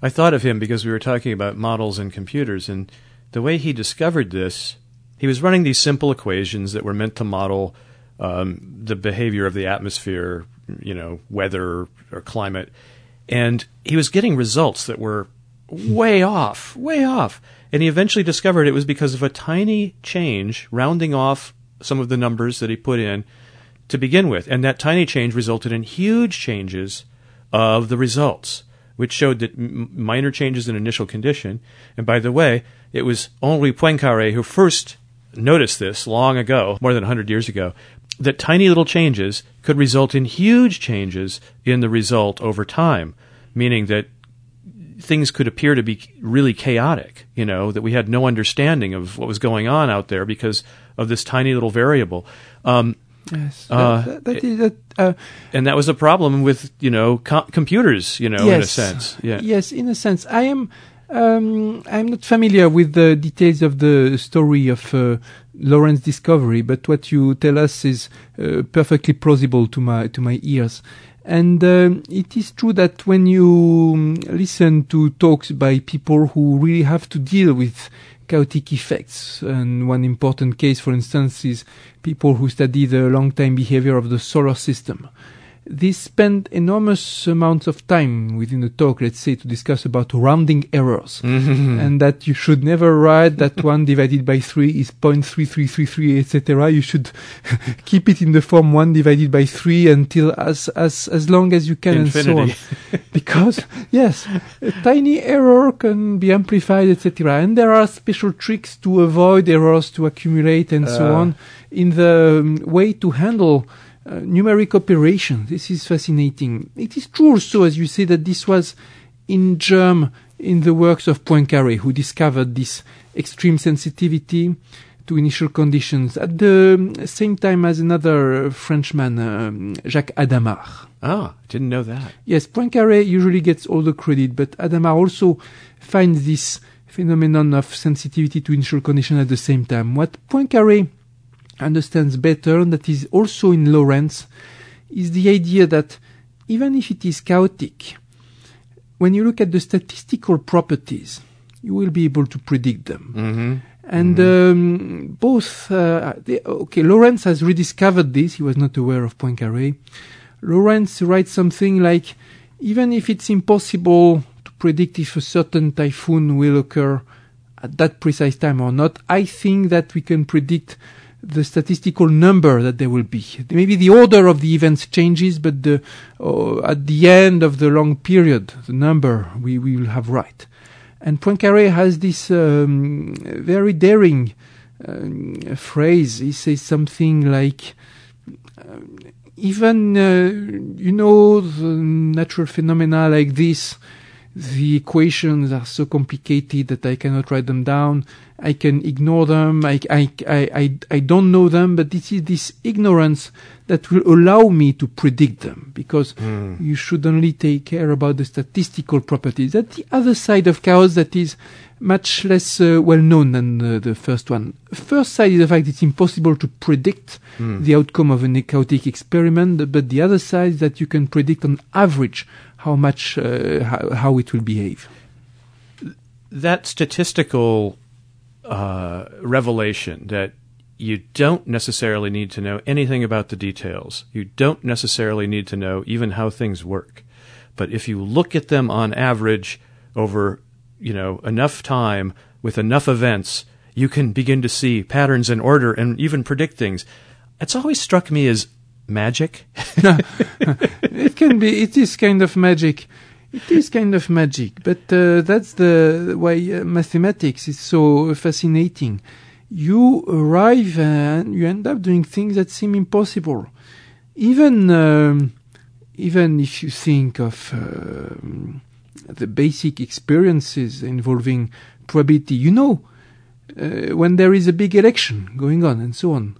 I thought of him because we were talking about models and computers, and the way he discovered this, he was running these simple equations that were meant to model um, the behavior of the atmosphere, you know, weather or climate. And he was getting results that were way off, way off. And he eventually discovered it was because of a tiny change, rounding off some of the numbers that he put in to begin with. And that tiny change resulted in huge changes of the results, which showed that m- minor changes in initial condition. And by the way, it was Henri Poincaré who first noticed this long ago, more than one hundred years ago, that tiny little changes could result in huge changes in the result over time, meaning that things could appear to be really chaotic, you know, that we had no understanding of what was going on out there because of this tiny little variable. Um, yes. Uh, that, that, that, that, uh, and that was the problem with, you know, com- computers, you know, yes, in a sense. Yeah. Yes, in a sense. I am... Um, I'm not familiar with the details of the story of uh, Lorenz discovery, but what you tell us is uh, perfectly plausible to my to my ears. And um, it is true that when you listen to talks by people who really have to deal with chaotic effects, and one important case, for instance, is people who study the long-time behavior of the solar system. They spend enormous amounts of time within the talk, let's say, to discuss about rounding errors, mm-hmm. and that you should never write that one divided by three is zero point three three three three, et cetera. You should keep it in the form one divided by three until as as as long as you can, infinity. And so on. Because yes, a tiny error can be amplified, et cetera. And there are special tricks to avoid errors to accumulate and uh. so on in the um, way to handle. Uh, numeric operation. This is fascinating. It is true also, as you say, that this was in germ in the works of Poincaré, who discovered this extreme sensitivity to initial conditions at the same time as another Frenchman, um, Jacques Adamard. Ah, I didn't know that. Yes, Poincaré usually gets all the credit, but Adamard also finds this phenomenon of sensitivity to initial conditions at the same time. What Poincaré understands better, and that is also in Lorenz, is the idea that even if it is chaotic, when you look at the statistical properties, you will be able to predict them. Mm-hmm. And mm-hmm. Um, both, uh, they, okay, Lorenz has rediscovered this. He was not aware of Poincaré. Lorenz writes something like, even if it's impossible to predict if a certain typhoon will occur at that precise time or not, I think that we can predict the statistical number that there will be. Maybe the order of the events changes, but the, uh, at the end of the long period, the number we, we will have right. And Poincaré has this um, very daring um, phrase. He says something like, um, even, uh, you know, the natural phenomena like this, the equations are so complicated that I cannot write them down. I can ignore them. I, I, I, I, I don't know them, but this is this ignorance that will allow me to predict them, because mm. you should only take care about the statistical properties. That's the other side of chaos that is much less uh, well known than uh, the first one. First side is the fact it's impossible to predict mm. the outcome of a chaotic experiment, but the other side is that you can predict on average how much, uh, how, how it will behave. That statistical uh, revelation that you don't necessarily need to know anything about the details, you don't necessarily need to know even how things work, but if you look at them on average over, you know, enough time with enough events, you can begin to see patterns and order and even predict things. It's always struck me as magic. No, it can be. It is kind of magic. It is kind of magic. But uh, that's the why uh, mathematics is so fascinating. You arrive and you end up doing things that seem impossible, even um, even if you think of uh, the basic experiences involving probability. You know, uh, when there is a big election going on and so on,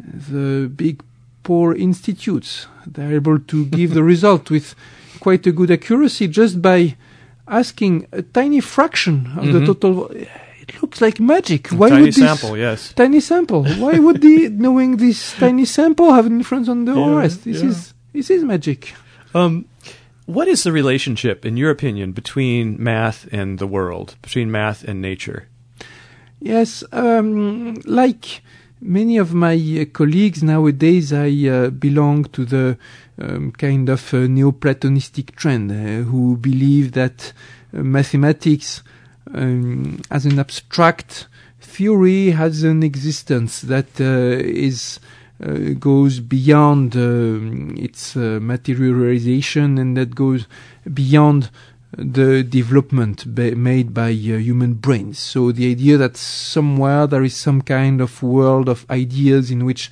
the big poor institutes, they're able to give the result with quite a good accuracy just by asking a tiny fraction of mm-hmm. the total. It looks like magic. Why tiny would this sample, yes. Tiny sample. Why would the knowing this tiny sample have an influence on the yeah, rest? This yeah. is this is magic. Um, what is the relationship, in your opinion, between math and the world, between math and nature? Yes, um, like. Many of my uh, colleagues nowadays, I uh, belong to the um, kind of uh, Neoplatonistic trend, uh, who believe that uh, mathematics, um, as an abstract theory, has an existence that uh, is uh, goes beyond uh, its uh, materialization, and that goes beyond the development ba- made by uh, human brains. So the idea that somewhere there is some kind of world of ideas in which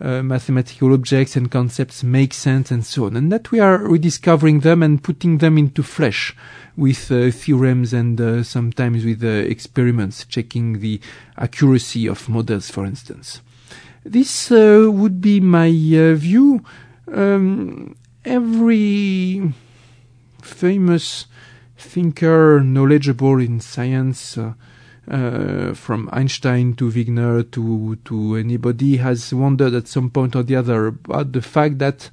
uh, mathematical objects and concepts make sense and so on, and that we are rediscovering them and putting them into flesh with uh, theorems and uh, sometimes with uh, experiments, checking the accuracy of models, for instance. This uh, would be my uh, view. Um, every famous thinker knowledgeable in science, uh, uh, from Einstein to Wigner to, to anybody, has wondered at some point or the other about the fact that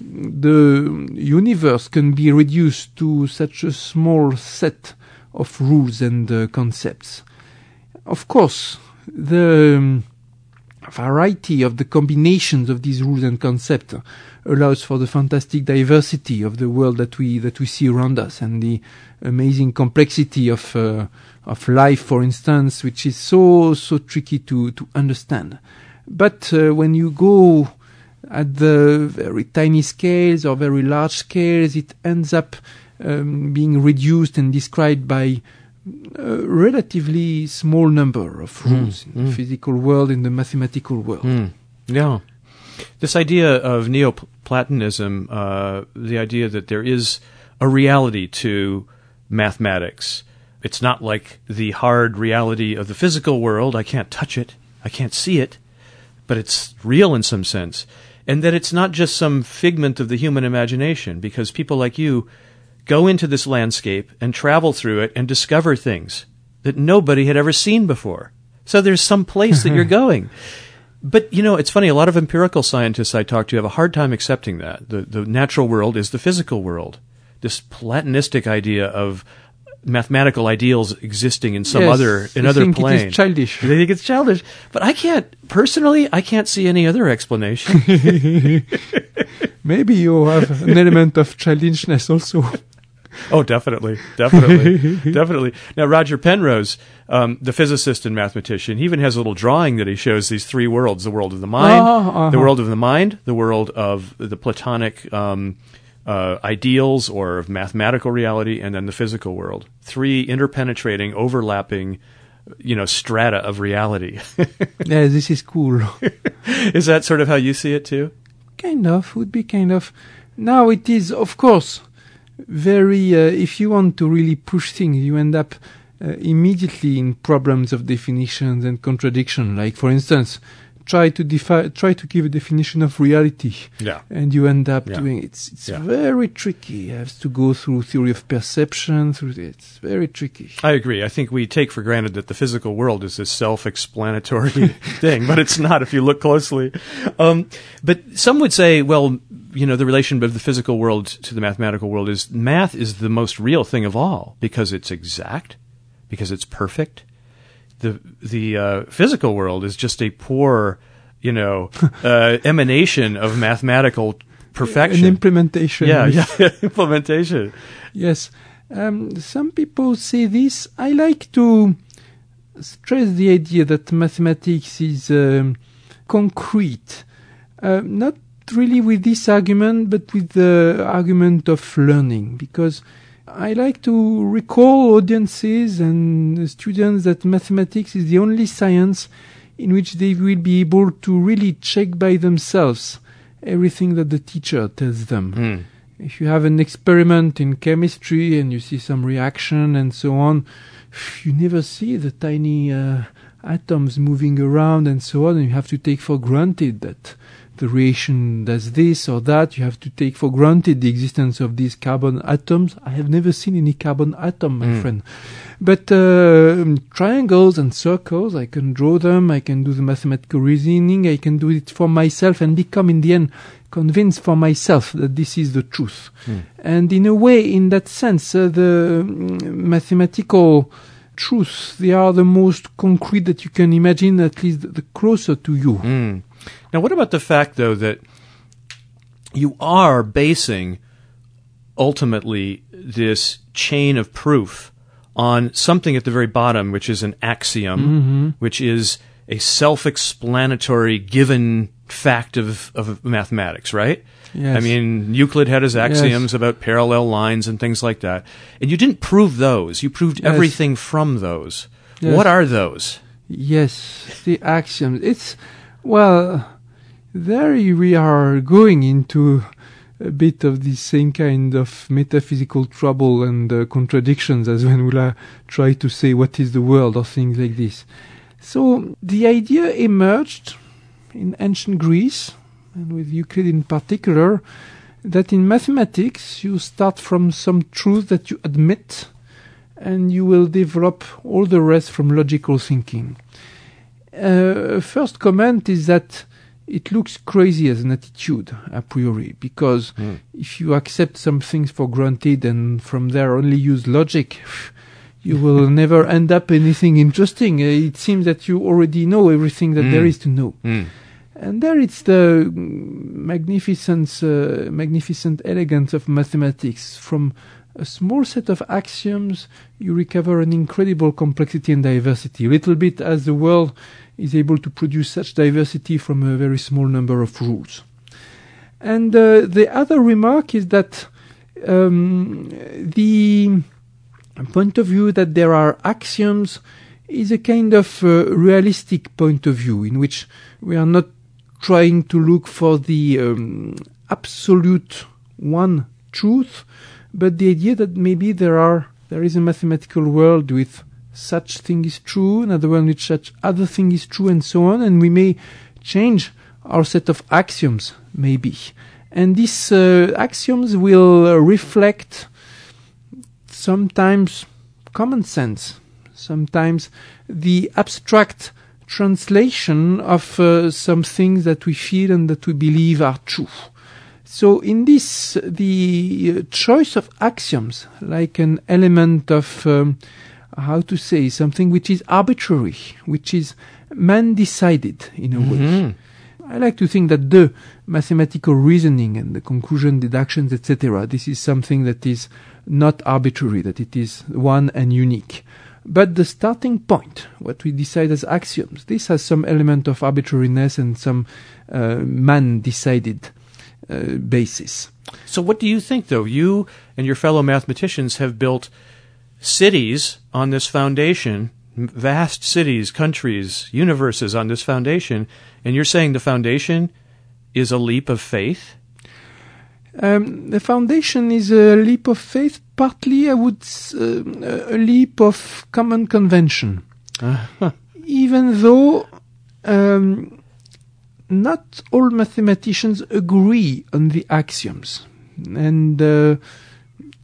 the universe can be reduced to such a small set of rules and uh, concepts. Of course, the um, variety of the combinations of these rules and concepts allows for the fantastic diversity of the world that we that we see around us, and the amazing complexity of uh, of life, for instance, which is so so tricky to to understand. But uh, when you go at the very tiny scales or very large scales, it ends up um, being reduced and described by a relatively small number of rules mm, in the mm. physical world, in the mathematical world. Mm. Yeah. This idea of Neoplatonism, uh, the idea that there is a reality to mathematics. It's not like the hard reality of the physical world. I can't touch it. I can't see it. But it's real in some sense. And that it's not just some figment of the human imagination, because people like you go into this landscape and travel through it and discover things that nobody had ever seen before. So there's some place that you're going. But, you know, it's funny. A lot of empirical scientists I talk to have a hard time accepting that. The, the natural world is the physical world. This Platonistic idea of mathematical ideals existing in some yes, other in other think plane. It is childish. They think it's childish. But I can't, personally, I can't see any other explanation. Maybe you have an element of childishness also. Oh, definitely, definitely, definitely. Now, Roger Penrose, um, the physicist and mathematician, he even has a little drawing that he shows these three worlds, the world of the mind, oh, uh-huh. the world of the mind, the world of the Platonic um, uh, ideals or of mathematical reality, and then the physical world. Three interpenetrating, overlapping, you know, strata of reality. Yeah, this is cool. Is that sort of how you see it, too? Kind of, would be kind of. Now, it is, of course, very, uh, if you want to really push things, you end up uh, immediately in problems of definitions and contradiction. Like, for instance, try to defi- try to give a definition of reality, yeah. and you end up yeah. doing it's it's yeah. very tricky. You have to go through theory of perception. Through it's very tricky. I agree. I think we take for granted that the physical world is this self-explanatory thing, but it's not if you look closely. Um, but some would say, well, you know, the relation of the physical world to the mathematical world is math is the most real thing of all because it's exact, because it's perfect. The the uh, physical world is just a poor, you know, uh, emanation of mathematical perfection. An implementation. Yeah, yeah. Implementation. Yes. Um, some people say this. I like to stress the idea that mathematics is um, concrete, uh, not really with this argument, but with the argument of learning, because I like to recall audiences and students that mathematics is the only science in which they will be able to really check by themselves everything that the teacher tells them. Mm. If you have an experiment in chemistry and you see some reaction and so on, you never see the tiny uh, atoms moving around and so on, and you have to take for granted that the reaction does this or that. You have to take for granted the existence of these carbon atoms. I have never seen any carbon atom, my mm. friend. But uh, triangles and circles, I can draw them. I can do the mathematical reasoning. I can do it for myself and become, in the end, convinced for myself that this is the truth. Mm. And in a way, in that sense, uh, the mathematical truths, they are the most concrete that you can imagine, at least the closer to you. Mm. Now, what about the fact, though, that you are basing, ultimately, this chain of proof on something at the very bottom, which is an axiom, mm-hmm. which is a self-explanatory given fact of, of mathematics, right? Yes. I mean, Euclid had his axioms yes. about parallel lines and things like that. And you didn't prove those. You proved yes. everything from those. Yes. What are those? Yes, the axioms. It's... Well, There we are going into a bit of the same kind of metaphysical trouble and uh, contradictions as when we try to say what is the world or things like this. So the idea emerged in ancient Greece, and with Euclid in particular, that in mathematics you start from some truth that you admit, and you will develop all the rest from logical thinking. Uh, first comment is that it looks crazy as an attitude, a priori, because mm. if you accept some things for granted and from there only use logic, you will never end up anything interesting. It seems that you already know everything that mm. there is to know. Mm. And there it's the magnificence, uh, magnificent elegance of mathematics. From a small set of axioms, you recover an incredible complexity and diversity, a little bit as the world is able to produce such diversity from a very small number of rules. And uh, the other remark is that um, the point of view that there are axioms is a kind of uh, realistic point of view, in which we are not trying to look for the um, absolute one truth, but the idea that maybe there are there is a mathematical world with such thing is true, another one with such other thing is true, and so on, and we may change our set of axioms, maybe. And these uh, axioms will uh, reflect sometimes common sense, sometimes the abstract translation of uh, some things that we feel and that we believe are true. So in this, the choice of axioms, like an element of, um, how to say, something which is arbitrary, which is man-decided in a mm-hmm. way. I like to think that the mathematical reasoning and the conclusion, deductions, et cetera, this is something that is not arbitrary, that it is one and unique. But the starting point, what we decide as axioms, this has some element of arbitrariness and some uh, man-decided Uh, basis. So what do you think, though? You and your fellow mathematicians have built cities on this foundation, vast cities, countries, universes on this foundation, and you're saying the foundation is a leap of faith? Um, the foundation is a leap of faith, partly, I would uh, a leap of common convention. Uh-huh. Even though Um, not all mathematicians agree on the axioms. And uh,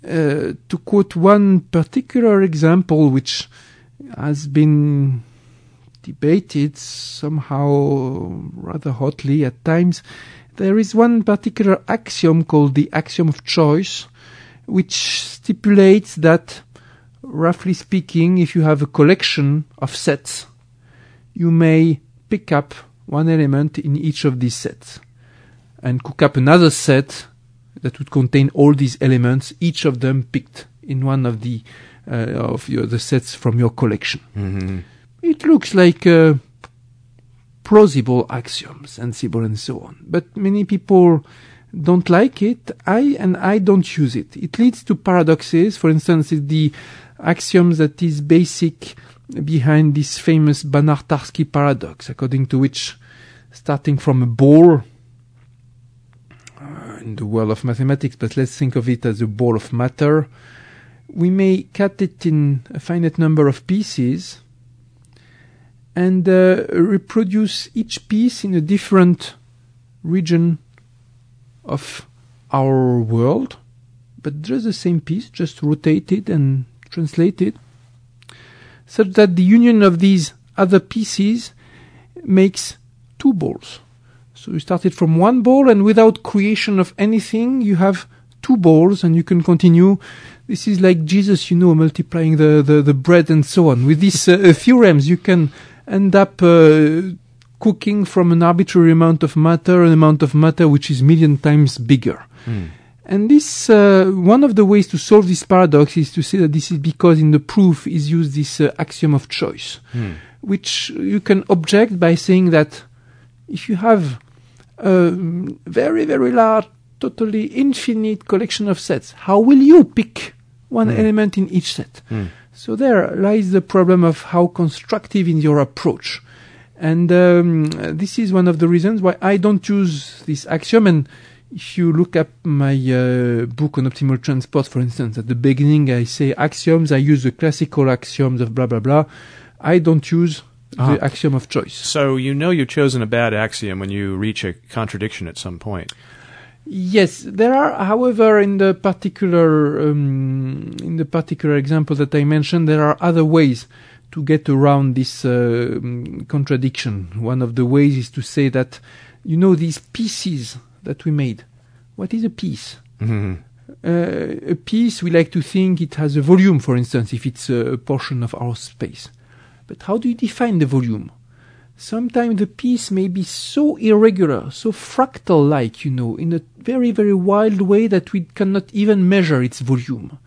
uh, to quote one particular example, which has been debated somehow rather hotly at times, there is one particular axiom called the axiom of choice, which stipulates that, roughly speaking, if you have a collection of sets, you may pick up one element in each of these sets and cook up another set that would contain all these elements, each of them picked in one of the uh, of your, the sets from your collection. Mm-hmm. It looks like uh, plausible axioms, sensible and so on. But many people don't like it. I and I don't use it. It leads to paradoxes. For instance, the axiom that is basic behind this famous Banach-Tarski paradox, according to which starting from a ball uh, in the world of mathematics, but let's think of it as a ball of matter, we may cut it in a finite number of pieces and uh, reproduce each piece in a different region of our world, but just the same piece, just rotated and translated, such that the union of these other pieces makes two balls. So you started from one ball, and without creation of anything, you have two balls, and you can continue. This is like Jesus, you know, multiplying the, the, the bread and so on. With these uh, theorems, you can end up uh, cooking from an arbitrary amount of matter, an amount of matter which is million times bigger. Mm. And this, uh, one of the ways to solve this paradox is to say that this is because in the proof is used this uh, axiom of choice, mm. which you can object by saying that if you have a very, very large, totally infinite collection of sets, how will you pick one mm. element in each set? Mm. So there lies the problem of how constructive in your approach. And um, this is one of the reasons why I don't use this axiom. And if you look up my uh, book on optimal transport, for instance, at the beginning I say axioms, I use the classical axioms of blah, blah, blah. I don't use uh-huh. the axiom of choice. So you know you've chosen a bad axiom when you reach a contradiction at some point. Yes, there are, however, in the particular um, in the particular example that I mentioned, there are other ways to get around this uh, contradiction. One of the ways is to say that, you know, these pieces that we made. What is a piece? Mm-hmm. Uh, a piece, we like to think it has a volume, for instance, if it's a portion of our space. But how do you define the volume? Sometimes the piece may be so irregular, so fractal-like, you know, in a very, very wild way that we cannot even measure its volume.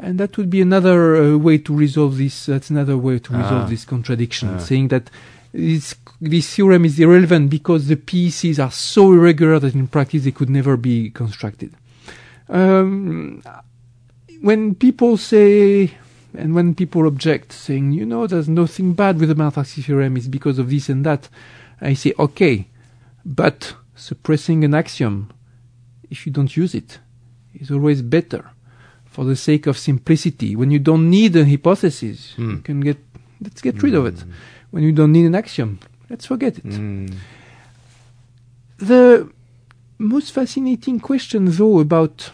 And that would be another uh, way to resolve this. That's another way to resolve ah. this contradiction, ah. saying that it's, this theorem is irrelevant because the pieces are so irregular that in practice they could never be constructed. Um, when people say... And when people object, saying, you know, there's nothing bad with the Martha-Six theorem, it's because of this and that, I say, okay, but suppressing an axiom, if you don't use it, is always better for the sake of simplicity. When you don't need a hypothesis, mm. you can get, let's get rid mm. of it. When you don't need an axiom, let's forget it. Mm. The most fascinating question, though, about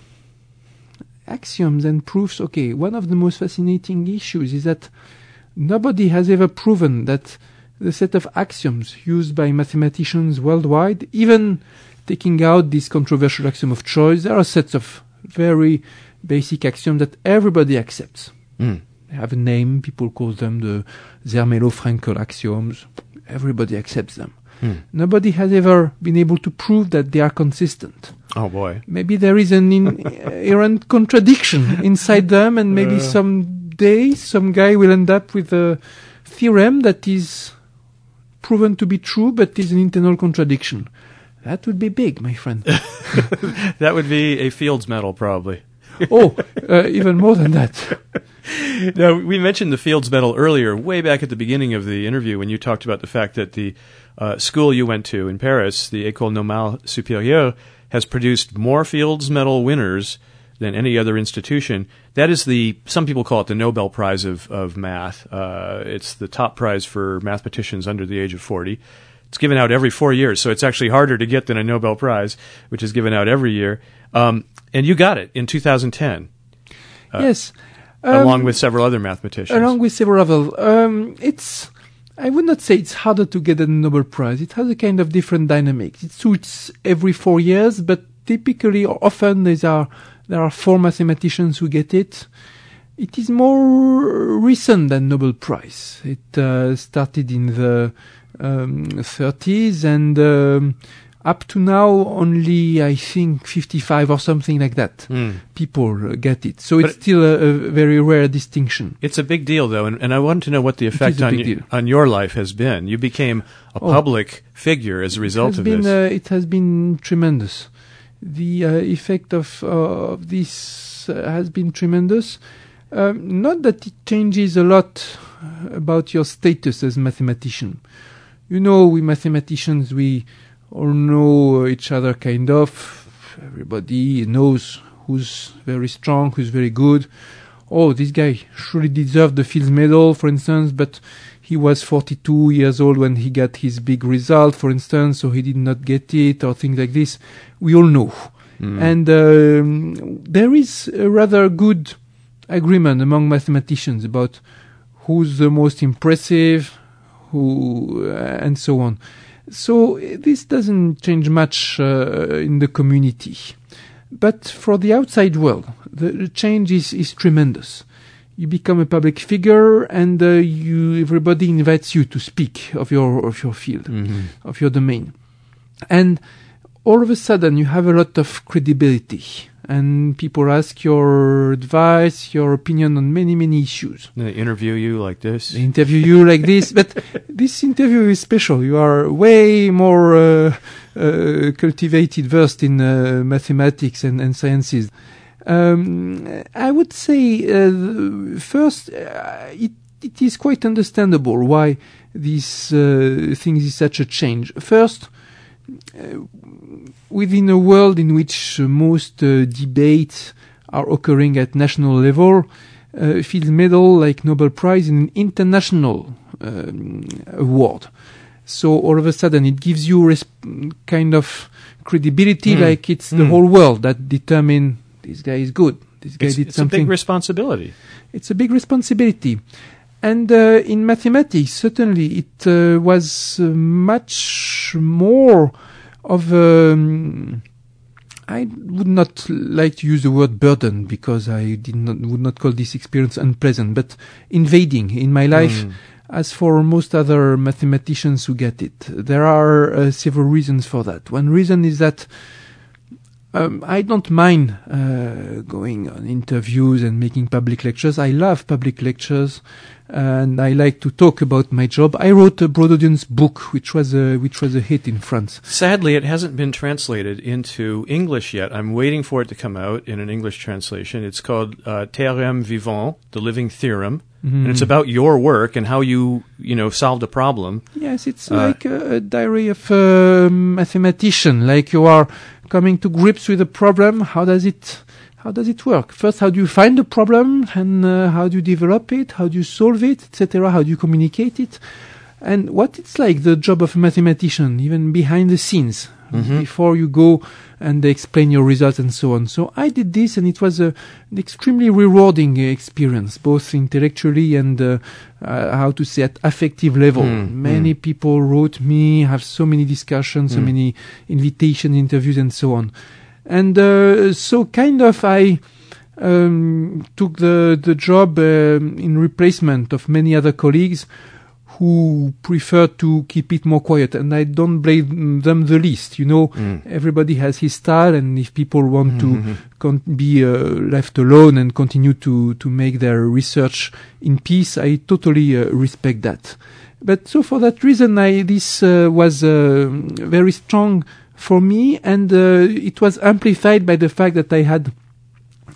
axioms and proofs, okay, one of the most fascinating issues is that nobody has ever proven that the set of axioms used by mathematicians worldwide, even taking out this controversial axiom of choice, there are sets of very basic axioms that everybody accepts. Mm. They have a name, people call them the Zermelo-Frankel axioms, everybody accepts them. Mm. Nobody has ever been able to prove that they are consistent. Oh boy! Maybe there is an inherent contradiction inside them, and maybe uh. someday some guy will end up with a theorem that is proven to be true, but is an internal contradiction. That would be big, my friend. That would be a Fields Medal, probably. oh, uh, even more than that. Now, we mentioned the Fields Medal earlier, way back at the beginning of the interview, when you talked about the fact that the uh, school you went to in Paris, the École Normale Supérieure, has produced more Fields Medal winners than any other institution. That is the, some people call it the Nobel Prize of, of math. Uh, it's the top prize for mathematicians under the age of forty. It's given out every four years, so it's actually harder to get than a Nobel Prize, which is given out every year. Um, and you got it in two thousand ten. Uh, yes. Um, along with several other mathematicians. Along with several other. Um, it's... I would not say it's harder to get a Nobel Prize. It has a kind of different dynamics. It suits every four years, but typically or often there are, there are four mathematicians who get it. It is more recent than Nobel Prize. It uh, started in the um, thirties, and um, up to now only, I think, fifty-five or something like that mm. people get it. So but it's still a, a very rare distinction. It's a big deal, though, and, and I want to know what the effect on, y- on your life has been. You became a oh. public figure as a result of been, this. Uh, it has been tremendous. The uh, effect of, uh, of this uh, has been tremendous. Um, not that it changes a lot about your status as mathematician. You know, we mathematicians, we... or know each other, kind of. Everybody knows who's very strong, who's very good. Oh, this guy surely deserved the Fields Medal, for instance, but he was forty-two years old when he got his big result, for instance, so he did not get it, or things like this. We all know. Mm. And um, there is a rather good agreement among mathematicians about who's the most impressive, who, uh, and so on. So uh, this doesn't change much uh, in the community. But for the outside world, the, the change is, is tremendous. You become a public figure, and uh, you, everybody invites you to speak of your, of your field, mm-hmm. of your domain. And all of a sudden, you have a lot of credibility. And people ask your advice, your opinion on many, many issues. They interview you like this. They interview you like this. But this interview is special. You are way more uh, uh, cultivated, versed in uh, mathematics and, and sciences. Um, I would say, uh, first, uh, it it is quite understandable why this uh, thing is such a change. First, uh, within a world in which uh, most uh, debates are occurring at national level, uh, Fields Medal, like Nobel Prize, is an international um, award. So all of a sudden it gives you resp- kind of credibility, mm. like it's mm. the whole world that determines this guy is good. This guy it's, did it's something. It's a big responsibility. It's a big responsibility. And uh, in mathematics, certainly, it uh, was uh, much more of a... Um, I would not like to use the word burden, because I did not would not call this experience unpleasant, but invading in my life, mm. as for most other mathematicians who get it. There are uh, several reasons for that. One reason is that Um, I don't mind uh, going on interviews and making public lectures. I love public lectures, and I like to talk about my job. I wrote a broad audience book, which was a which was a hit in France. Sadly, it hasn't been translated into English yet. I'm waiting for it to come out in an English translation. It's called uh, Théorème Vivant, The Living Theorem, mm. and it's about your work and how you you know solved a problem. Yes, it's uh, like a, a diary of a mathematician. Like you are coming to grips with a problem. How does it how does it work? First, how do you find the problem, and uh, how do you develop it? How do you solve it, et cetera? How do you communicate it? And what it's like, the job of a mathematician, even behind the scenes, mm-hmm. before you go and explain your results and so on. So I did this, and it was a, an extremely rewarding experience, both intellectually and, uh, uh, how to say, at affective level. Mm, many mm. people wrote me, have so many discussions, mm. so many invitation interviews, and so on. And uh, so kind of I... Um, took the, the job um, in replacement of many other colleagues who prefer to keep it more quiet, and I don't blame them the least. You know, mm. everybody has his style, and if people want mm-hmm. to con- be uh, left alone and continue to, to make their research in peace, I totally uh, respect that. But so for that reason, I, this uh, was uh, very strong for me, and uh, it was amplified by the fact that I had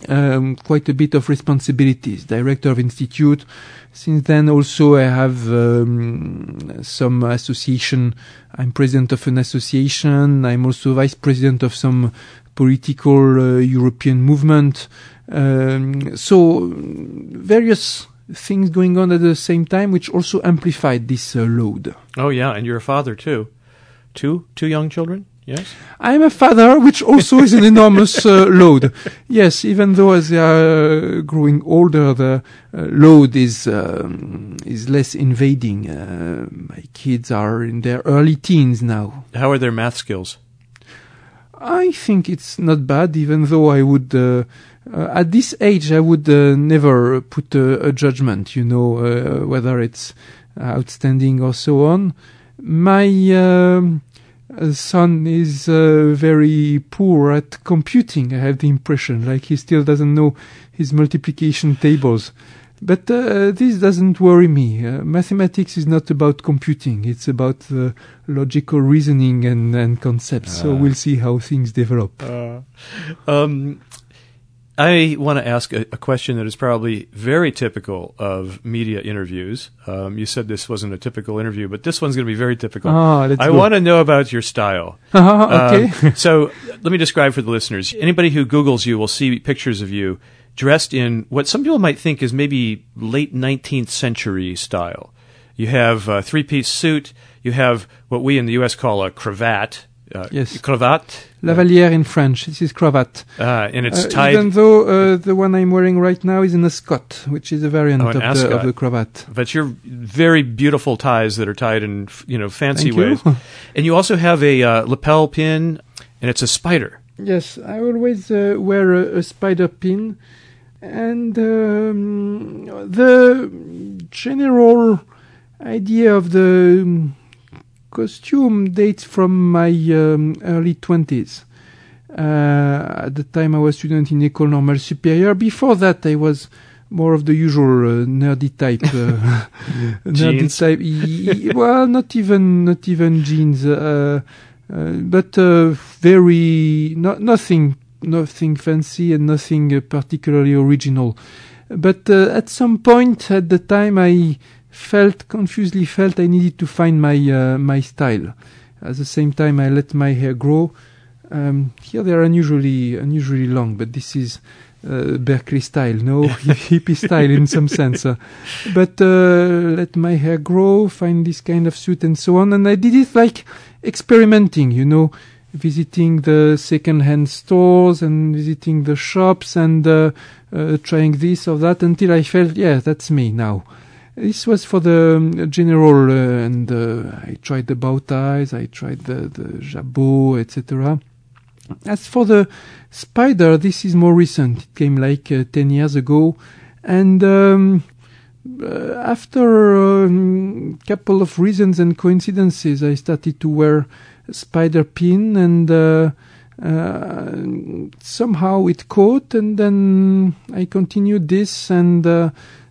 Um, quite a bit of responsibilities. Director of institute. Since then, also I have um, some association. I'm president of an association. I'm also vice president of some political uh, European movement. Um, so various things going on at the same time, which also amplified this uh, load. Oh yeah, and you're a father too. Two two young children. Yes, I'm a father, which also is an enormous uh, load. Yes, even though as they are growing older, the uh, load is um, is less invading. Uh, my kids are in their early teens now. How are their math skills? I think it's not bad, even though I would, uh, uh, at this age, I would uh, never put a, a judgment, you know, uh, whether it's outstanding or so on. My... Um, Uh, son is uh, very poor at computing, I have the impression, like he still doesn't know his multiplication tables. But uh, this doesn't worry me. Uh, mathematics is not about computing, it's about uh, logical reasoning and, and concepts, uh, so we'll see how things develop. Uh, um, I want to ask a, a question that is probably very typical of media interviews. Um, you said this wasn't a typical interview, but this one's going to be very typical. Oh, let's I go. want to know about your style. Uh-huh, okay. Um, so let me describe for the listeners. Anybody who Googles you will see pictures of you dressed in what some people might think is maybe late nineteenth century style. You have a three-piece suit. You have what we in the U S call a cravat. Uh, yes. Cravat. Lavalière in French. This is cravat. Uh, and it's uh, tied. Even though uh, the one I'm wearing right now is an ascot, which is a variant oh, of, the, of the cravat. But you're very beautiful ties that are tied in, you know, fancy Thank ways. You. And you also have a uh, lapel pin, and it's a spider. Yes, I always uh, wear a, a spider pin. And um, the general idea of the... Um, costume dates from my um, early twenties. Uh, at the time, I was a student in École Normale Supérieure. Before that, I was more of the usual uh, nerdy type. Uh, nerdy jeans. type. E- well, not even not even jeans, uh, uh, but uh, very no- nothing nothing fancy and nothing uh, particularly original. But uh, at some point at the time, I felt, confusedly felt, I needed to find my uh, my style. At the same time, I let my hair grow. Um, here they are unusually unusually long, but this is uh, Berkeley style, no hippie style in some sense. Uh, but uh, let my hair grow, find this kind of suit and so on. And I did it like experimenting, you know, visiting the second-hand stores and visiting the shops and uh, uh, trying this or that until I felt, yeah, that's me now. This was for the um, general, uh, and uh, I tried the bow ties, I tried the, the jabot, et cetera. As for the spider, this is more recent. It came like uh, ten years ago. And um, uh, after a um, couple of reasons and coincidences, I started to wear a spider pin, and uh, uh, somehow it caught, and then I continued this, and... Uh,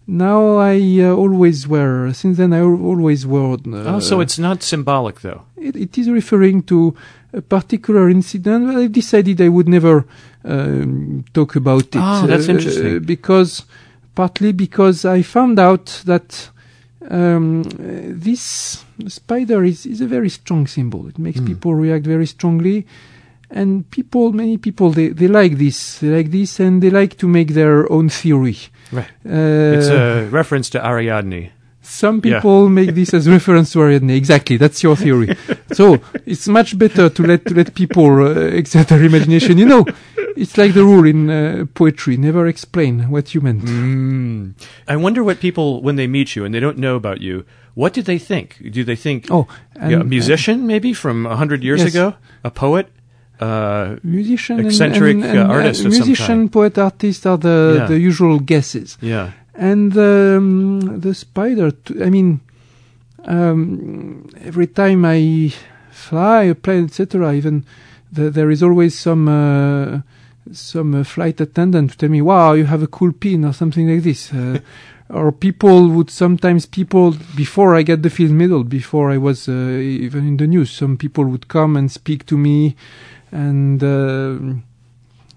Now I uh, always wear, since then I always wore... Uh, oh, so it's not symbolic, though. It, it is referring to a particular incident. I decided I would never um, talk about it. Oh, that's uh, interesting. Uh, because, partly because I found out that um, this spider is, is a very strong symbol. It makes mm. people react very strongly. And people, many people, they, they like this. They like this, and they like to make their own theory. Right. Uh, it's a reference to Ariadne. Some people yeah. make this as reference to Ariadne. Exactly, that's your theory. So it's much better to let to let people uh, exert their imagination. You know, it's like the rule in uh, poetry: never explain what you meant. Mm. I wonder what people, when they meet you and they don't know about you, what do they think? Do they think oh, and, yeah, a musician and, maybe from a hundred years yes. ago, a poet? Uh, musician, eccentric and, and, and, uh, artist, uh, of musician, some kind. Poet, artist are the, yeah. the usual guesses. Yeah, and um, the spider. T- I mean, um, every time I fly a plane, et cetera, even th- there is always some uh, some uh, flight attendant to tell me, "Wow, you have a cool pin" or something like this. Uh, or people would sometimes people before I got the Fields Medal, before I was uh, even in the news, some people would come and speak to me. And uh,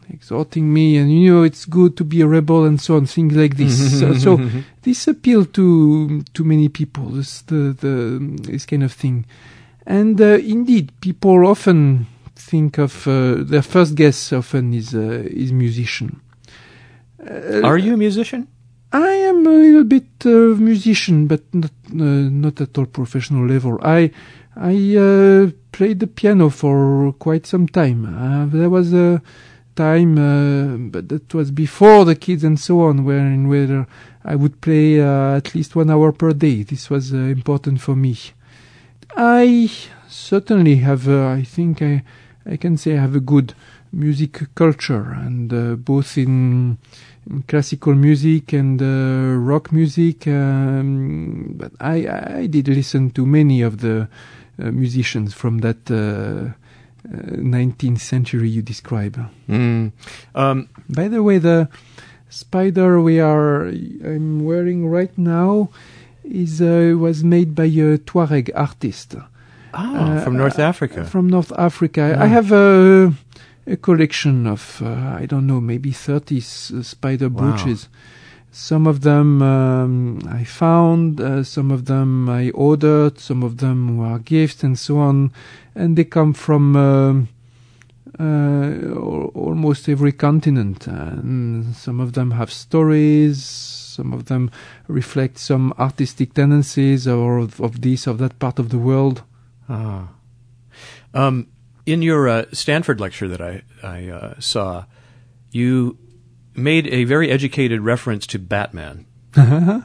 exhorting me, and you know, it's good to be a rebel, and so on, things like this. so, so this appealed to to many people. This the, the this kind of thing, and uh, indeed, people often think of uh, their first guess. Often is uh, is musician. Uh, Are you a musician? I am a little bit of uh, musician, but not uh, not at all professional level. I. I uh, played the piano for quite some time. Uh, there was a time, uh, but that was before the kids and so on, wherein where I would play uh, at least one hour per day. This was uh, important for me. I certainly have, uh, I think I, I can say I have a good music culture, and uh, both in, in classical music and uh, rock music. Um, but I, I did listen to many of the Uh, musicians from that uh, uh, nineteenth century you describe. Mm. Um, By the way, the spider we are I'm wearing right now is uh, was made by a Tuareg artist. Ah, uh, from North uh, Africa. From North Africa. Oh. I have a, a collection of uh, I don't know, maybe thirty s- spider wow. brooches. Some of them um, I found, uh, some of them I ordered, some of them were gifts and so on. And they come from uh, uh, almost every continent. And some of them have stories, some of them reflect some artistic tendencies or of, of this, of that part of the world. Ah. Um, in your uh, Stanford lecture that I, I uh, saw, you... made a very educated reference to Batman. Uh-huh.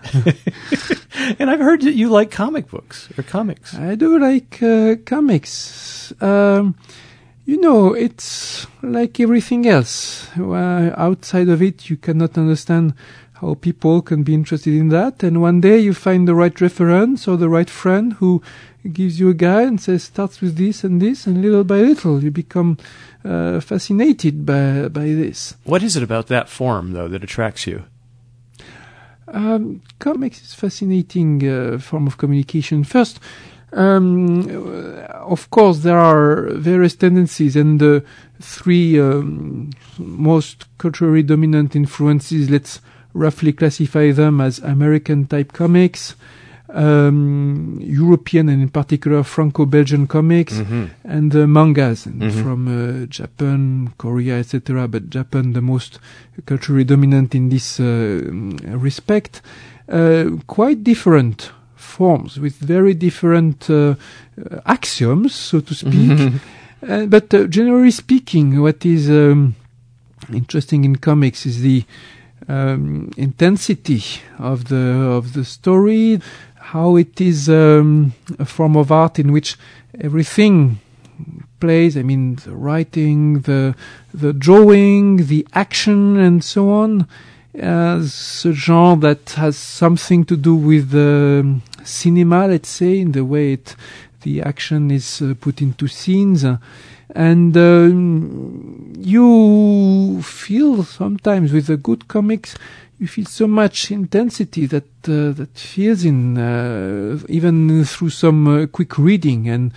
And I've heard that you like comic books or comics. I do like uh, comics. Um, you know, it's like everything else. Uh, outside of it, you cannot understand how people can be interested in that. And one day you find the right reference or the right friend who gives you a guide and says, starts with this and this, and little by little you become uh, fascinated by by this. What is it about that form, though, that attracts you? Um, comics is a fascinating uh, form of communication. First, um, of course, there are various tendencies, and the three um, most culturally dominant influences, let's roughly classify them as American-type comics, um, European and in particular Franco-Belgian comics, mm-hmm. and the mangas and mm-hmm. from uh, Japan, Korea, et cetera. But Japan, the most culturally dominant in this uh, respect, uh, quite different forms with very different uh, axioms, so to speak. Uh, but uh, generally speaking, what is um, interesting in comics is the um, intensity of the of the story, how it is um, a form of art in which everything plays. I mean, the writing, the the drawing, the action, and so on. As a genre that has something to do with um, cinema, let's say, in the way it. The action is uh, put into scenes, uh, and um, you feel sometimes with the good comics, you feel so much intensity that uh, that feels in uh, even through some uh, quick reading, and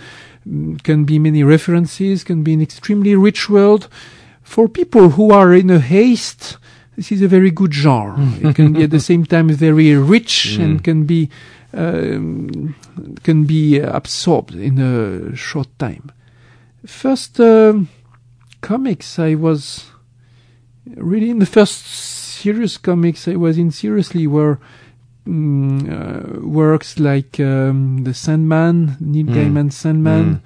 um, can be many references, can be an extremely rich world. For people who are in a haste, this is a very good genre. It can be at the same time very rich mm. and can be. Um, can be uh, absorbed in a short time. First uh, comics I was really in the first serious comics I was in seriously were um, uh, works like um, the Sandman, Neil mm. Gaiman's Sandman, mm.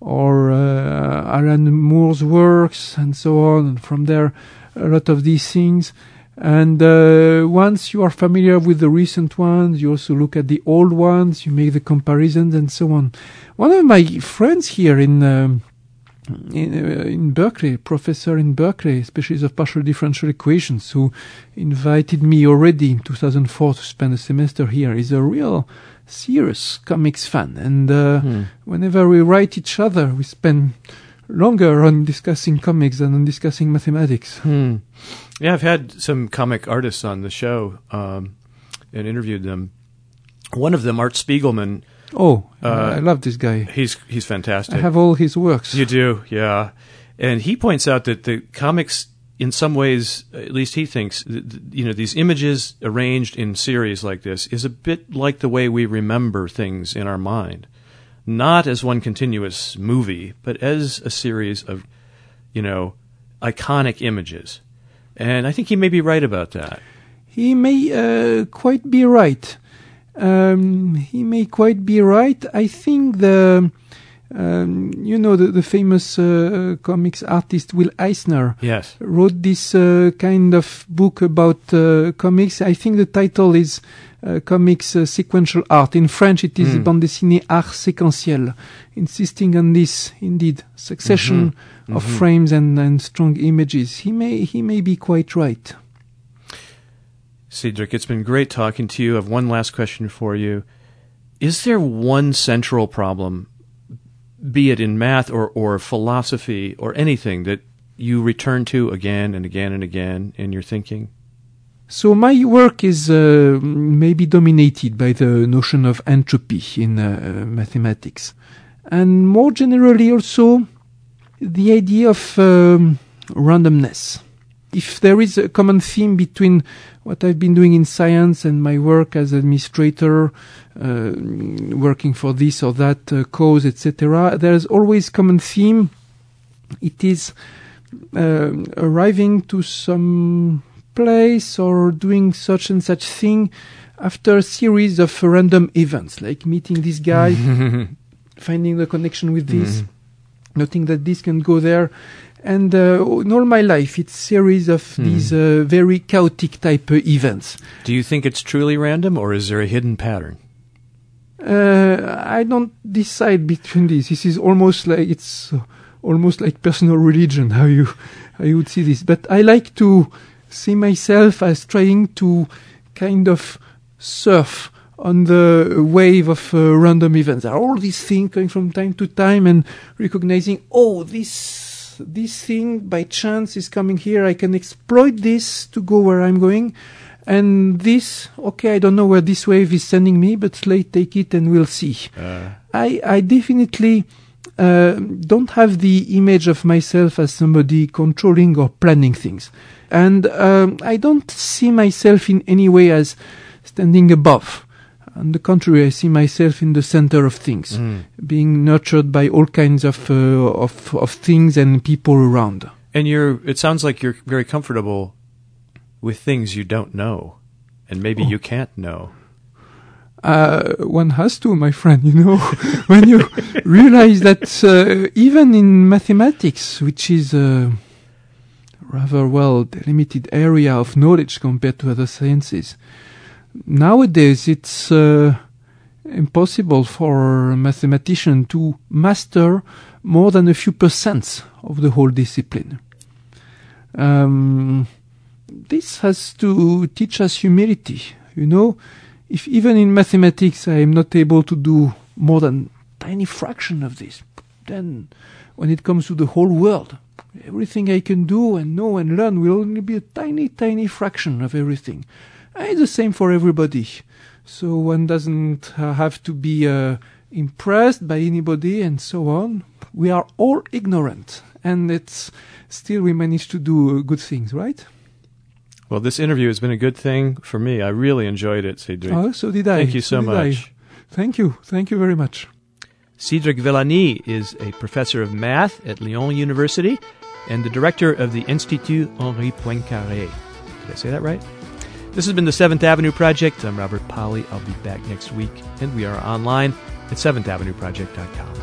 or uh, Alan Moore's works, and so on. And from there, a lot of these things. And uh, once you are familiar with the recent ones, you also look at the old ones, you make the comparisons and so on. One of my friends here in um, in, uh, in Berkeley, professor in Berkeley, specialist of partial differential equations, who invited me already in two thousand four to spend a semester here, is a real serious comics fan. And uh, mm. whenever we write each other, we spend longer on discussing comics than on discussing mathematics. Hmm. Yeah, I've had some comic artists on the show um, and interviewed them. One of them, Art Spiegelman. Oh, uh, I love this guy. He's he's fantastic. I have all his works. You do, yeah. And he points out that the comics, in some ways, at least he thinks, you know, these images arranged in series like this is a bit like the way we remember things in our mind. Not as one continuous movie, but as a series of, you know, iconic images. And I think he may be right about that. He may uh, quite be right. Um, he may quite be right. I think the, um, you know, the, the famous uh, comics artist Will Eisner yes. wrote this uh, kind of book about uh, comics. I think the title is... Uh, comics uh, sequential art. In French, it is mm. bande dessinée art séquentiel, insisting on this, indeed, succession mm-hmm. of mm-hmm. frames and, and strong images. He may he may be quite right. Cédric, it's been great talking to you. I have one last question for you. Is there one central problem, be it in math or, or philosophy or anything, that you return to again and again and again in your thinking? So my work is uh, maybe dominated by the notion of entropy in uh, mathematics. And more generally also, the idea of um, randomness. If there is a common theme between what I've been doing in science and my work as administrator, uh, working for this or that uh, cause, et cetera, there is always common theme. It is uh, arriving to some... place or doing such and such thing after a series of random events, like meeting this guy, finding the connection with this, mm. noting that this can go there. And uh, in all my life, it's series of mm. these uh, very chaotic type of events. Do you think it's truly random, or is there a hidden pattern? Uh, I don't decide between these. This is almost like it's uh, almost like personal religion, how you how you would see this. But I like to see myself as trying to kind of surf on the wave of uh, random events. There are all these things going from time to time and recognizing, oh, this this thing by chance is coming here. I can exploit this to go where I'm going. And this, okay, I don't know where this wave is sending me, but let's take it and we'll see. Uh. I, I definitely... Uh, don't have the image of myself as somebody controlling or planning things. And um, I don't see myself in any way as standing above. On the contrary, I see myself in the center of things, mm. being nurtured by all kinds of, uh, of of things and people around. And you're. It sounds like you're very comfortable with things you don't know, and maybe oh. you can't know. Uh, one has to, my friend, you know, when you realize that uh, even in mathematics, which is a rather well limited area of knowledge compared to other sciences, nowadays it's uh, impossible for a mathematician to master more than a few percents of the whole discipline. Um, this has to teach us humility, you know. If even in mathematics I am not able to do more than a tiny fraction of this, then when it comes to the whole world, everything I can do and know and learn will only be a tiny, tiny fraction of everything. And it's the same for everybody. So one doesn't uh, have to be uh, impressed by anybody and so on. We are all ignorant, and it's still we manage to do uh, good things, right? Well, this interview has been a good thing for me. I really enjoyed it, Cédric. Oh, so did I. Thank you so, so much. I. Thank you. Thank you very much. Cédric Villani is a professor of math at Lyon University and the director of the Institut Henri Poincaré. Did I say that right? This has been the seventh Avenue Project. I'm Robert Polly. I'll be back next week, and we are online at seventh avenue project dot com.